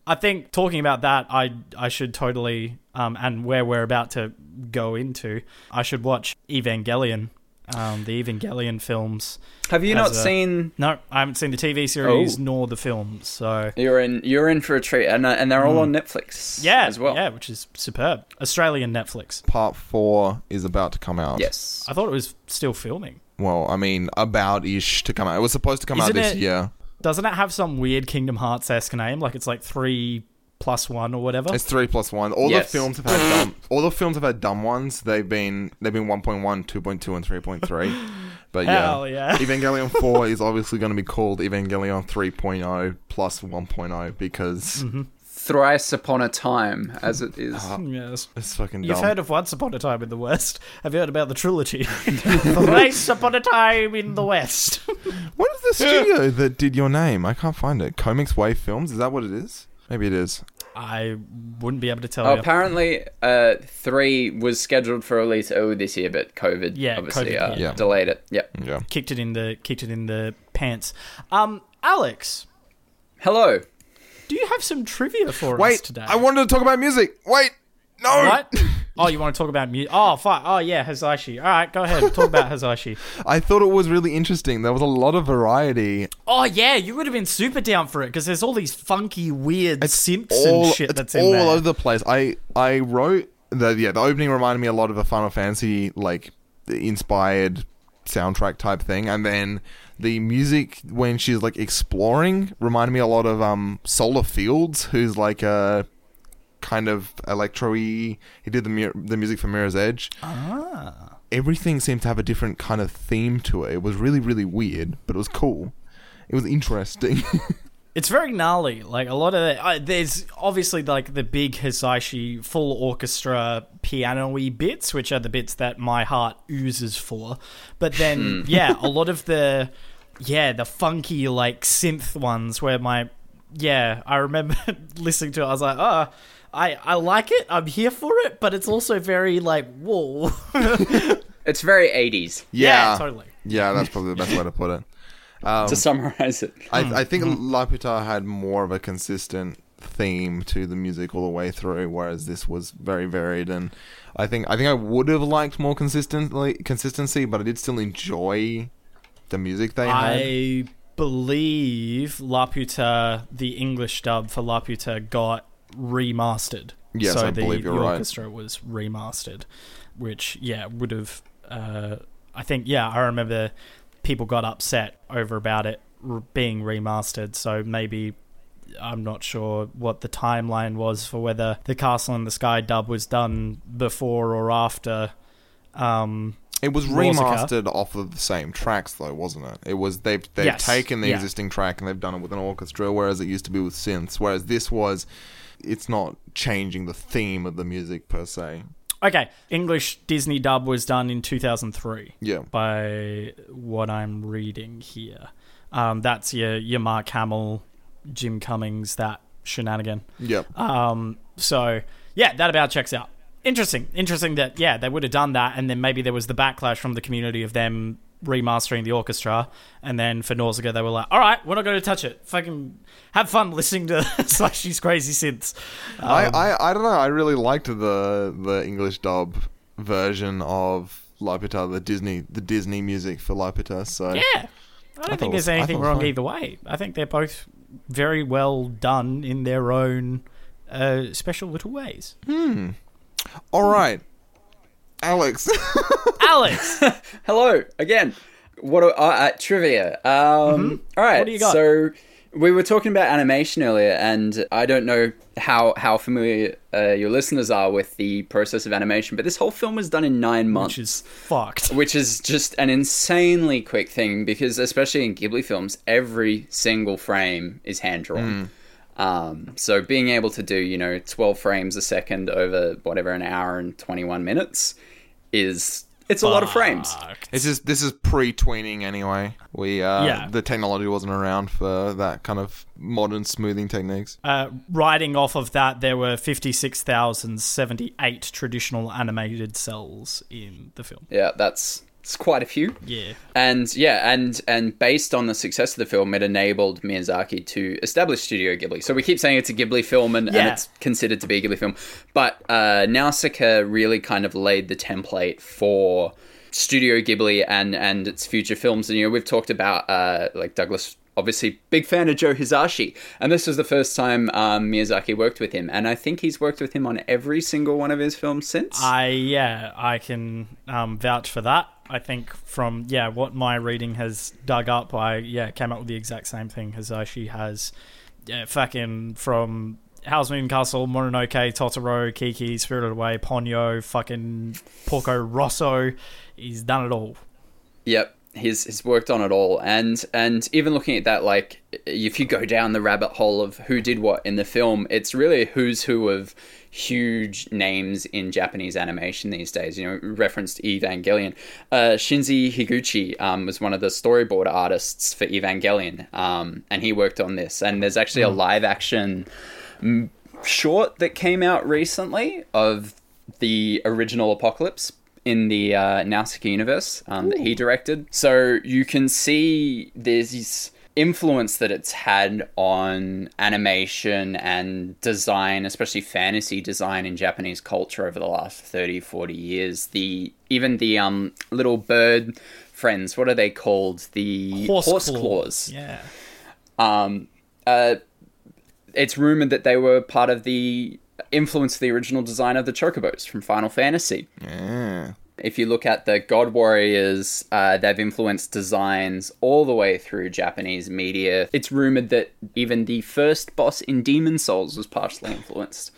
I think talking about that, I I should totally, um, and where we're about to go into, I should watch Evangelion, um, the Evangelion films. Have you not a, seen? No, I haven't seen the T V series oh. nor the films. So you're in you're in for a treat, and and they're all mm. on Netflix. Yeah, as well. Yeah, which is superb. Australian Netflix. Part four is about to come out. Yes, I thought it was still filming. Well, I mean, about-ish to come out. It was supposed to come Isn't out this it, year. Doesn't it have some weird Kingdom Hearts-esque name? Like, it's like three plus one or whatever? It's three plus one. All yes. the films have had dumb... All the films have had dumb ones. They've been they've been one point one, two point two, and three point three. But Hell yeah. yeah. Evangelion four is obviously going to be called Evangelion three point oh plus one point oh because... Mm-hmm. Thrice upon a time, as it is. Uh, yes. It's fucking dumb. You've heard of Once Upon a Time in the West. Have you heard about the trilogy? Thrice upon a time in the West. What is the studio that did Your Name? I can't find it. Comix Wave Films? Is that what it is? Maybe it is. I wouldn't be able to tell oh, you. Apparently, uh, three was scheduled for release early this year, but COVID yeah, obviously COVID, uh, yeah. delayed it. Yep. Yeah. Kicked it in the kicked it in the pants. Um, Alex. Hello. Do you have some trivia for Wait, us today? Wait, I wanted to talk about music. Wait, no. What? Oh, you want to talk about music? Oh, fuck. Oh, yeah, Hisaishi. All right, go ahead. Talk about Hisaishi. I thought it was really interesting. There was a lot of variety. Oh, yeah, you would have been super down for it because there's all these funky, weird it's Simpson all, shit that's in there. It's all over the place. I, I wrote... the Yeah, the opening reminded me a lot of a Final Fantasy, like, inspired soundtrack type thing, and then... the music when she's like exploring reminded me a lot of um, Solar Fields, who's like a kind of electro-y. He did the mu- the music for Mirror's Edge. Ah. Everything seemed to have a different kind of theme to it. It was really, really weird, but it was cool. It was interesting. It's very gnarly. Like a lot of the, uh, there's obviously like the big Hisaishi full orchestra piano-y bits, which are the bits that my heart oozes for. But then, yeah, a lot of the yeah the funky like synth ones where my yeah I remember listening to it. I was like, oh, I I like it. I'm here for it. But it's also very like whoa. It's very eighties. Yeah, yeah, totally. Yeah, that's probably the best way to put it. Um, to summarize it, I, I think Laputa had more of a consistent theme to the music all the way through, whereas this was very varied. And I think I think I would have liked more consistently consistency, but I did still enjoy the music they I had. I believe Laputa, the English dub for Laputa, got remastered. Yes, so I the, believe you're the right. orchestra was remastered, which yeah would have. Uh, I think yeah, I remember. People got upset over about it being remastered, so maybe I'm not sure what the timeline was for whether the Castle in the Sky dub was done before or after. Um, it was remastered Nausicaa. Off of the same tracks, though, wasn't it? It was they've they've yes. taken the yeah. existing track and they've done it with an orchestra, whereas it used to be with synths. Whereas this was, it's not changing the theme of the music per se. Okay, English Disney dub was done in two thousand three. Yeah. By what I'm reading here. Um, that's your, your Mark Hamill, Jim Cummings, that shenanigan. Yeah. Um, so, yeah, that about checks out. Interesting. Interesting that, yeah, they would have done that, and then maybe there was the backlash from the community of them remastering the orchestra, and then for Nausicaa they were like, alright, we're not going to touch it, fucking have fun listening to Slaishy's crazy synths. um, I, I I don't know, I really liked the the English dub version of Laputa, the Disney the Disney music for Laputa, so yeah I don't I think there's was, anything wrong either way. I think they're both very well done in their own uh, special little ways. hmm alright Alex. Alex. Hello again. What are, uh, uh, trivia? Um, mm-hmm. All right. What do you got? So we were talking about animation earlier, and I don't know how how familiar uh, your listeners are with the process of animation, but this whole film was done in nine months, which is fucked. Which is just an insanely quick thing because, especially in Ghibli films, every single frame is hand drawn. Mm. Um, so being able to do, you know, twelve frames a second over whatever, an hour and twenty-one minutes is, it's Fucked. A lot of frames. This is, this is pre-tweening anyway. We, uh, yeah. the technology wasn't around for that kind of modern smoothing techniques. Uh, riding off of that, there were fifty-six thousand seventy-eight traditional animated cells in the film. Yeah, that's It's quite a few. Yeah. And yeah, and and based on the success of the film, it enabled Miyazaki to establish Studio Ghibli. So we keep saying it's a Ghibli film and, yeah. and it's considered to be a Ghibli film. But uh, Nausicaa really kind of laid the template for Studio Ghibli and, and its future films. And, you know, we've talked about, uh, like, Douglas, obviously, big fan of Joe Hisaishi. And this was the first time um, Miyazaki worked with him. And I think he's worked with him on every single one of his films since. I, yeah, I can um, vouch for that. I think from, yeah, what my reading has dug up, I, yeah, came up with the exact same thing Hisaishi has. Yeah, fucking from Howl's Moving Castle, Mononoke, Totoro, Kiki, Spirited Away, Ponyo, fucking Porco Rosso. He's done it all. Yep. He's, he's worked on it all. And and even looking at that, like, if you go down the rabbit hole of who did what in the film, it's really who's who of huge names in Japanese animation these days. You know, referenced Evangelion. Uh, Shinji Higuchi um, was one of the storyboard artists for Evangelion, um, and he worked on this. And there's actually a live-action short that came out recently of the original Apocalypse in the uh, Nausicaa universe um, that he directed. So you can see there's this influence that it's had on animation and design, especially fantasy design in Japanese culture over the last thirty, forty years. The even the um, little bird friends, what are they called? The horse, horse claw. claws. Yeah. Um, uh, it's rumored that they were part of the influenced the original design of the Chocobos from Final Fantasy. Yeah. If you look at the God Warriors, uh, they've influenced designs all the way through Japanese media. It's rumored that even the first boss in Demon Souls was partially influenced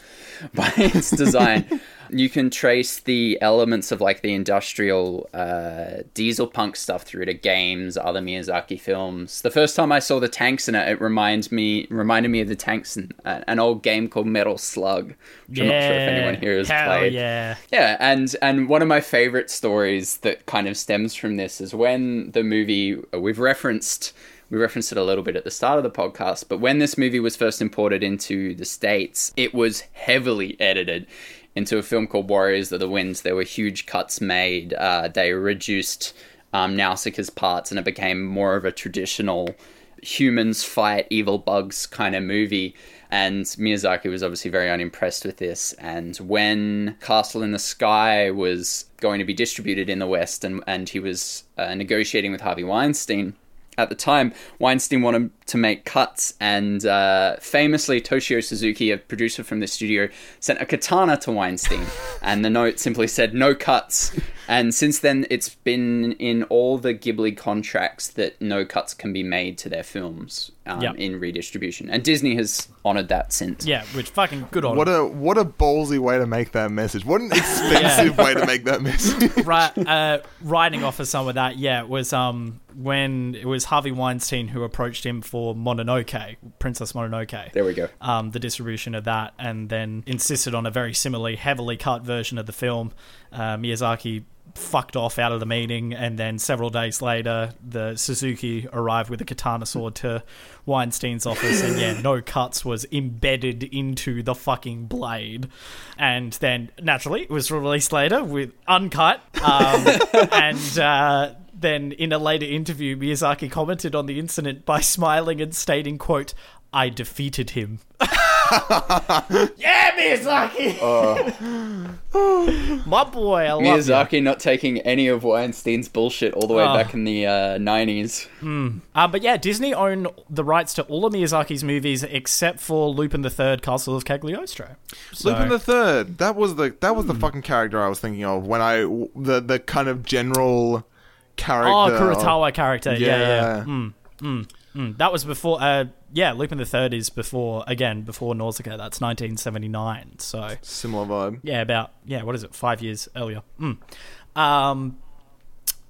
by its design. You can trace the elements of, like, the industrial uh, diesel punk stuff through to games, other Miyazaki films. The first time I saw the tanks in it, it reminds me, reminded me of the tanks in uh, an old game called Metal Slug, which yeah. I'm not sure if anyone here has Hell played. yeah. Yeah, and, and one of my favorite stories that kind of stems from this is when the movie, we've referenced... We referenced it a little bit at the start of the podcast, but when this movie was first imported into the States, it was heavily edited into a film called Warriors of the Wind. There were huge cuts made. Uh, they reduced um, Nausicaa's parts, and it became more of a traditional humans fight evil bugs kind of movie. And Miyazaki was obviously very unimpressed with this. And when Castle in the Sky was going to be distributed in the West, and, and he was uh, negotiating with Harvey Weinstein, at the time, Weinstein wanted to make cuts, and uh, famously, Toshio Suzuki, a producer from the studio, sent a katana to Weinstein, and the note simply said, "No cuts." And since then, it's been in all the Ghibli contracts that no cuts can be made to their films um, yep. in redistribution. And Disney has honoured that since. Yeah, which fucking good on. What a what a ballsy way to make that message. What an expensive yeah. way to make that message. Right, uh, writing off of some of that, yeah, it was um when it was Harvey Weinstein who approached him for Mononoke, Princess Mononoke. There we go. Um, the distribution of that, and then insisted on a very similarly heavily cut version of the film. Uh, Miyazaki fucked off out of the meeting, and then several days later the Suzuki arrived with a katana sword to Weinstein's office, and yeah, no cuts was embedded into the fucking blade, and then naturally it was released later with uncut um, and uh, then in a later interview Miyazaki commented on the incident by smiling and stating, quote, "I defeated him." Yeah, Miyazaki! Oh. My boy, I love Miyazaki you. Not taking any of Weinstein's bullshit all the way oh. back in the uh, nineties. Mm. Um, but yeah, Disney owned the rights to all of Miyazaki's movies except for Lupin the Third, Castle of Cagliostro. So. Lupin the Third, that was the that was mm. the fucking character I was thinking of when I the the kind of general character. Oh, Kurosawa of, character. Yeah, yeah. yeah. Mm. Mm. Mm. That was before. Uh, yeah, Lupin the Third is before again before Nausicaa. That's nineteen seventy-nine. So similar vibe. Yeah, about yeah. What is it? Five years earlier. Mm. Um.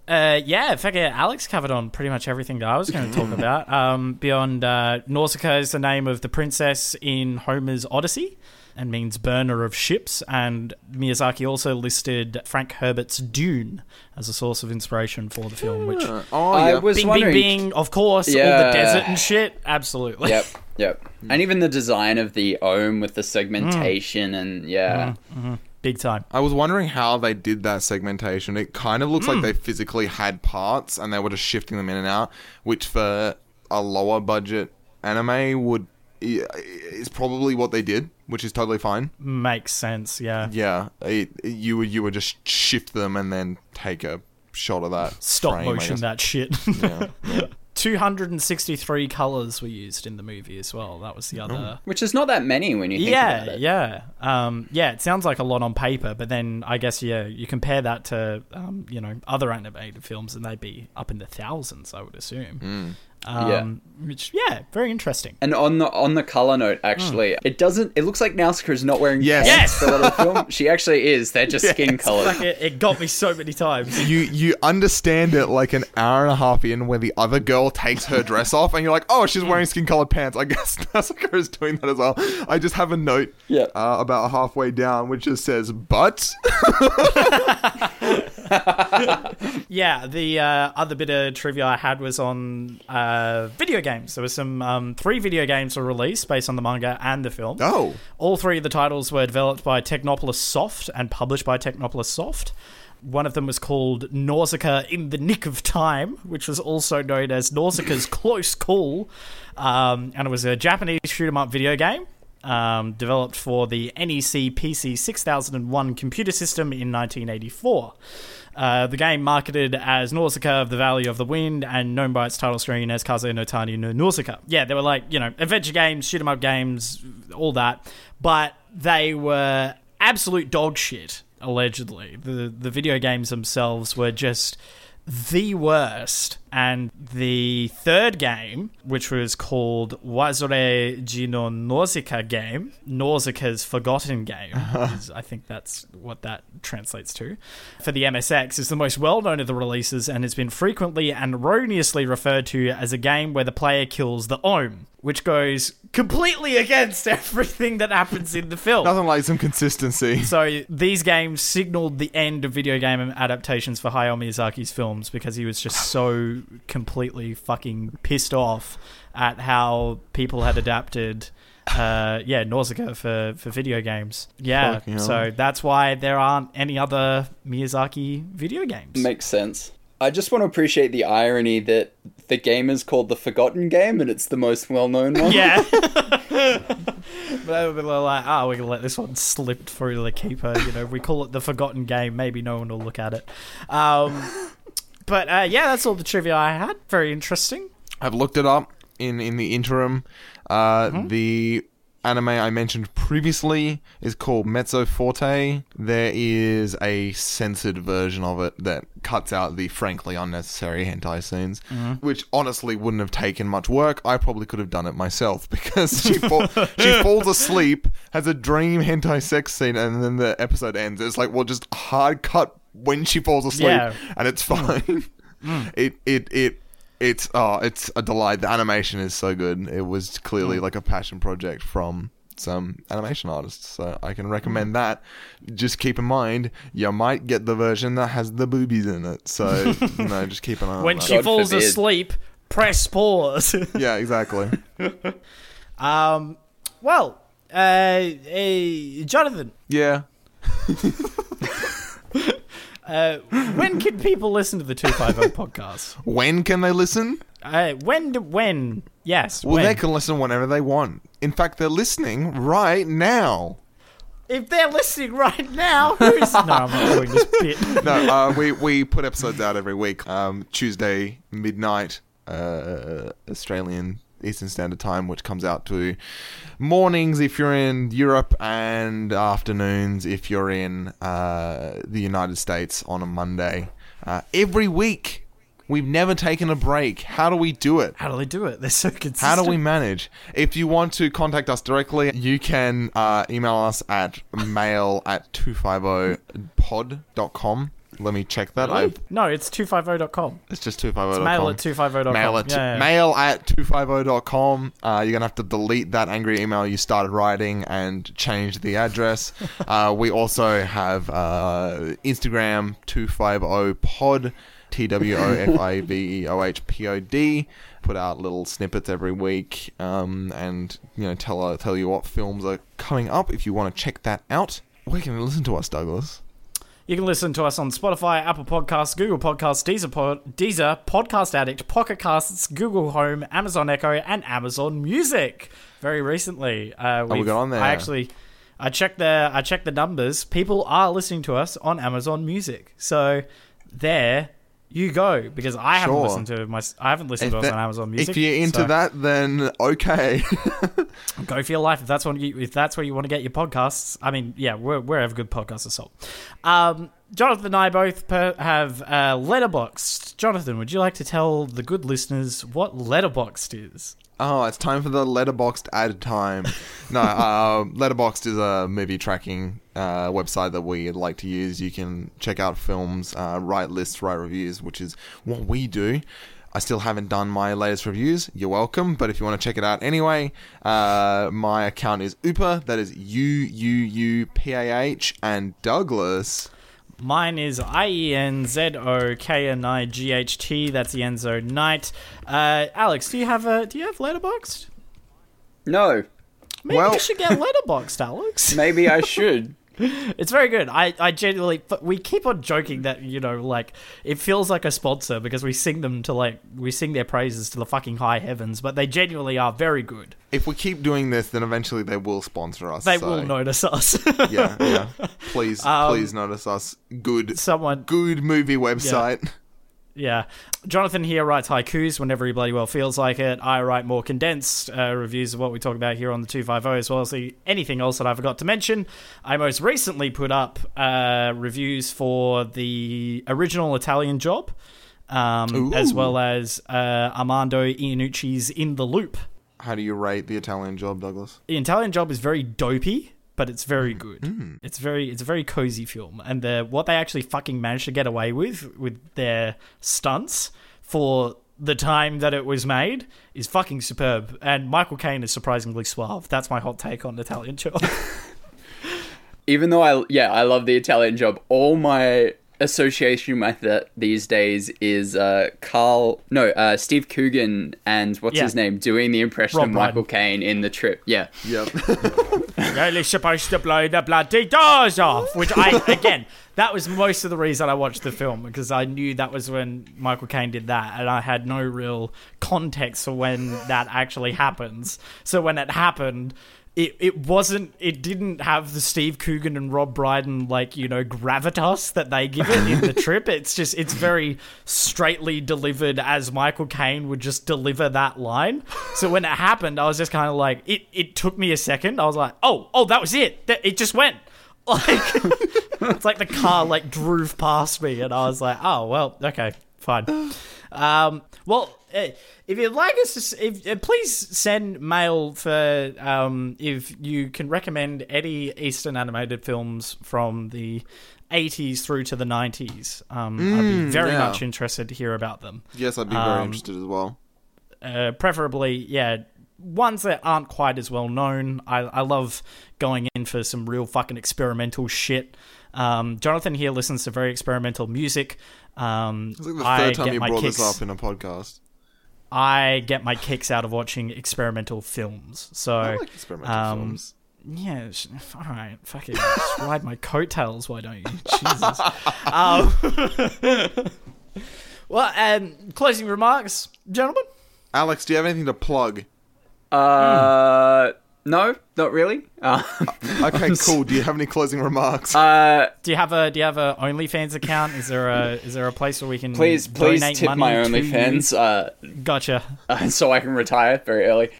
Uh. Yeah. In fact, yeah, Alex covered on pretty much everything that I was going to talk about. Um. Beyond uh, Nausicaa is the name of the princess in Homer's Odyssey, and means burner of ships. And Miyazaki also listed Frank Herbert's Dune as a source of inspiration for the film, which oh, I yeah. was bing, wondering. Bing, bing, of course, yeah. all the desert and shit. Absolutely. Yep, yep. Mm. And even the design of the Ohm with the segmentation mm. and yeah. Mm-hmm. Big time. I was wondering how they did that segmentation. It kind of looks mm. like they physically had parts and they were just shifting them in and out, which for a lower budget anime would is probably what they did, which is totally fine. Makes sense, yeah. Yeah. It, you would you would just shift them and then take a shot of that. Stop frame, motion that shit. Yeah, yeah. two hundred sixty-three colours were used in the movie as well. That was the other... Which is not that many when you think yeah, about it. Yeah, yeah. Um, yeah, it sounds like a lot on paper, but then I guess, yeah, you compare that to, um, you know, other animated films and they'd be up in the thousands, I would assume. Mm. Um, yeah. Which, yeah, very interesting. And on the on the colour note, actually, mm. it doesn't... It looks like Nausicaa is not wearing yes. pants yes. for a lot of the film. She actually is. They're just yes. skin colours. Like it, it got me so many times. You, you understand it like an hour and a half in where the other girl takes her dress off and you're like, oh, she's wearing skin colored pants. I guess Nausicaa is doing that as well. I just have a note yeah. uh, about halfway down which just says but yeah the uh, other bit of trivia I had was on uh, video games. There were some um, three video games were released based on the manga and the film. Oh, all three of the titles were developed by Technopolis Soft and published by Technopolis Soft. One of them was called Nausicaa in the Nick of Time, which was also known as Nausicaa's Close Call. Um, and it was a Japanese shoot-em-up video game um, developed for the N E C P C six thousand one computer system in nineteen eighty-four. Uh, the game, marketed as Nausicaa of the Valley of the Wind and known by its title screen as Kaze no Tani no Nausicaa. Yeah, they were like, you know, adventure games, shoot-em-up games, all that. But they were absolute dog shit. Allegedly, the the video games themselves were just the worst. And the third game, which was called Wazore Jino Nausicaa Game, Nausicaa's Forgotten Game, uh-huh. is, I think that's what that translates to, for the M S X, is the most well-known of the releases and has been frequently and erroneously referred to as a game where the player kills the Ohm, which goes completely against everything that happens in the film. Nothing like some consistency. So these games signaled the end of video game adaptations for Hayao Miyazaki's films because he was just so completely fucking pissed off at how people had adapted uh, yeah, Nausicaa for, for video games. Yeah, fucking so hell. That's why there aren't any other Miyazaki video games. Makes sense. I just want to appreciate the irony that the game is called The Forgotten Game and it's the most well-known one. Yeah. But they were like, oh, we're going to let this one slip through the keeper. You know, we call it The Forgotten Game. Maybe no one will look at it. Um... But, uh, yeah, that's all the trivia I had. Very interesting. I've looked it up in, in the interim. Uh, mm-hmm. The anime I mentioned previously is called Mezzo Forte. There is a censored version of it that cuts out the frankly unnecessary hentai scenes, mm-hmm. which honestly wouldn't have taken much work. I probably could have done it myself because she, fall- she falls asleep, has a dream hentai sex scene, and then the episode ends. It's like, well, just hard cut when she falls asleep, yeah. and it's fine. Mm. Mm. It it it it's oh, it's a delight. The animation is so good. It was clearly mm. like a passion project from some animation artists. So I can recommend mm. that. Just keep in mind, you might get the version that has the boobies in it. So you know, just keep an eye. When on that. She God falls forbid. Asleep, press pause. Yeah, exactly. um. Well, uh, uh Jonathan. Yeah. Uh, when can people listen to the two fifty podcast? When can they listen? Uh, when, do, when, yes. Well, when. They can listen whenever they want. In fact, they're listening right now. If they're listening right now, who's... no, I'm not doing this bit. No, uh, we, we put episodes out every week. Um, Tuesday, midnight, uh, Australian Eastern Standard Time, which comes out to mornings if you're in Europe and afternoons if you're in uh, the United States on a Monday. Uh, every week, we've never taken a break. How do we do it? How do they do it? They're so consistent. How do we manage? If you want to contact us directly, you can uh, email us at mail at two fifty pod dot com. Let me check that. Really? I've... No, it's two fifty dot com. It's just two fifty dot com. Mail at two fifty dot com. Mail at, yeah, yeah. Mail at two fifty dot com. Uh, you're going to have to delete that angry email you started writing and change the address. uh, we also have uh, Instagram, two fifty pod, T W O F I V E O H P O D. Put out little snippets every week um, and you know tell, tell you what films are coming up if you want to check that out. Where can you listen to us, Douglas? You can listen to us on Spotify, Apple Podcasts, Google Podcasts, Deezer, Pod- Deezer, Podcast Addict, Pocket Casts, Google Home, Amazon Echo, and Amazon Music. Very recently, uh, we've, oh, we got on there. I actually, I checked the, I checked the numbers. People are listening to us on Amazon Music. So there you go. Because I sure. haven't listened to my, I haven't listened if to us that, on Amazon Music. If you're into so. that, then okay, go for your life. If that's what you, if that's where you want to get your podcasts. I mean, yeah, we're, wherever good podcasts are sold. Um, Jonathan and I both per- have uh, Letterboxd. Jonathan, would you like to tell the good listeners what Letterboxd is? Oh, it's time for the Letterboxd ad time. No, uh, Letterboxd is a movie tracking uh, website that we like to use. You can check out films, uh, write lists, write reviews, which is what we do. I still haven't done my latest reviews. You're welcome. But if you want to check it out anyway, uh, my account is U P A. That is U U U P A H. And Douglas... Mine is I E N Z O K N I G H T. That's the Enzo Knight. Uh, Alex, do you have a do you have Letterboxd? No. Maybe well. you should get Letterboxd, Alex. Maybe I should. It's very good. I, I genuinely... We keep on joking that, you know, like, it feels like a sponsor because we sing them to, like... We sing their praises to the fucking high heavens, but they genuinely are very good. If we keep doing this, then eventually they will sponsor us. They so. will notice us. yeah, yeah. Please, um, please notice us. Good. Someone... Good movie website. Yeah. Yeah. Jonathan here writes haikus whenever he bloody well feels like it. I write more condensed uh, reviews of what we talk about here on the two fifty, as well as the, anything else that I forgot to mention. I most recently put up uh, reviews for the original Italian Job, um, as well as uh, Armando Iannucci's In the Loop. How do you rate the Italian Job, Douglas? The Italian Job is very dopey, but it's very good. Mm. It's very, it's a very cozy film, and the what they actually fucking managed to get away with with their stunts for the time that it was made is fucking superb. And Michael Caine is surprisingly suave. That's my hot take on Italian Job. Even though I, yeah, I love the Italian Job. All my association with that these days is uh, Carl, no, uh, Steve Coogan and what's yeah. his name doing the impression Rob of Michael Caine in The Trip. Yeah. Yep. Really supposed to blow the bloody doors off, which I, again, that was most of the reason I watched the film, because I knew that was when Michael Caine did that, and I had no real context for when that actually happens. So when it happened, it, it wasn't, it didn't have the Steve Coogan and Rob Brydon, like, you know, gravitas that they give it in The Trip. It's just, it's very straightly delivered as Michael Caine would just deliver that line. So when it happened, I was just kind of like, it, it took me a second. I was like, oh, oh, that was it. That, it just went. Like, it's like the car, like, drove past me, and I was like, oh, well, okay, fine. Um, well, if you'd like us to, if, please send mail for um, if you can recommend any Eastern animated films from the eighties through to the nineties. Um, mm, I'd be very yeah. much interested to hear about them. Yes, I'd be um, very interested as well. Uh, preferably, yeah, ones that aren't quite as well known. I, I love going in for some real fucking experimental shit. Um, Jonathan here listens to very experimental music. Um, it's like the third I time you brought kicks, this up in a podcast. I get my kicks out of watching experimental films. So, I like experimental um, films. Yeah, all right, fucking ride my coattails, why don't you? Jesus. Um, well, and closing remarks, gentlemen. Alex, do you have anything to plug? Uh, mm. no, not really. Uh, okay, cool. Do you have any closing remarks? Uh, do you have a Do you have a OnlyFans account? Is there a Is there a place where we can please please donate tip money my OnlyFans? Uh, gotcha. Uh, so I can retire very early.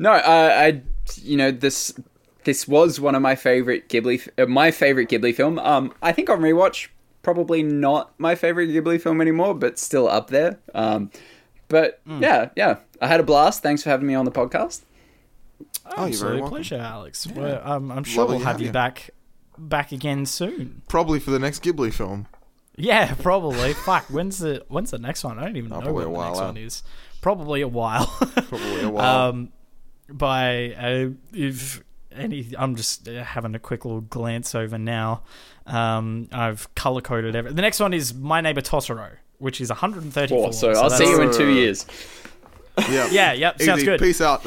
No, uh, I you know this this was one of my favorite Ghibli uh, my favorite Ghibli film. Um, I think on rewatch, probably not my favorite Ghibli film anymore, but still up there. Um. But, mm. yeah, yeah. I had a blast. Thanks for having me on the podcast. Oh, you're very welcome. Absolute pleasure, Alex. Yeah. Well, um, I'm sure Lovely we'll have you yeah. back back again soon. Probably for the next Ghibli film. Yeah, probably. Fuck, when's the when's the next one? I don't even know when the next out. one is. Probably a while. Probably a while. Um, by, uh, if any... I'm just having a quick little glance over now. Um, I've colour-coded everything. The next one is My Neighbor Totoro, which is one hundred thirty-four. Oh, so, so I'll see you in two years. Yeah. Yeah, yep. Easy. Sounds good. Peace out.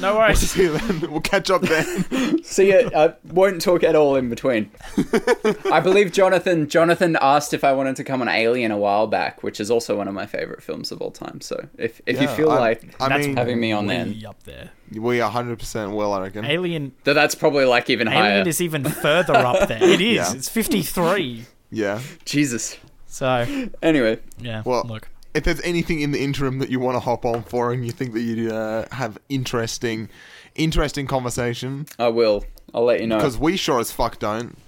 No worries. We'll see you then. We'll catch up then. See ya. I won't talk at all in between. I believe Jonathan Jonathan asked if I wanted to come on Alien a while back, which is also one of my favorite films of all time. So if, if yeah, you feel I, like I that's mean, having me on then. Up there. We one hundred percent will, I reckon. Alien. So that's probably like even Alien higher. Alien is even further up there. It is. Yeah. It's fifty-three. Yeah. Jesus. So. Anyway. Yeah. Well, look. If there's anything in the interim that you want to hop on for and you think that you'd uh, have interesting, interesting conversation... I will. I'll let you know. Because we sure as fuck don't.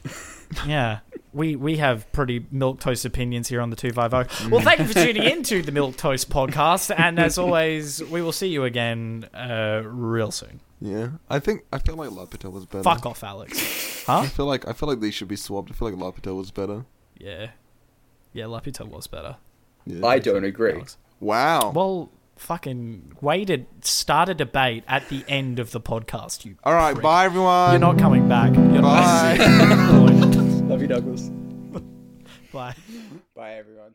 Yeah. We we have pretty milquetoast opinions here on the two fifty. Well, thank you for tuning in to the Milquetoast podcast. And as always, we will see you again uh, real soon. Yeah. I think... I feel like L'Hopital was better. Fuck off, Alex. Huh? I feel like I feel like these should be swapped. I feel like L'Hopital was better. Yeah. Yeah, L'Hopital was better. Yeah, I don't agree. Alex. Wow. Well, fucking waited, start a debate at the end of the podcast. You. All right, prick. Bye everyone. You're not coming back. You're bye. Not- Love you, Douglas. Bye. Bye everyone.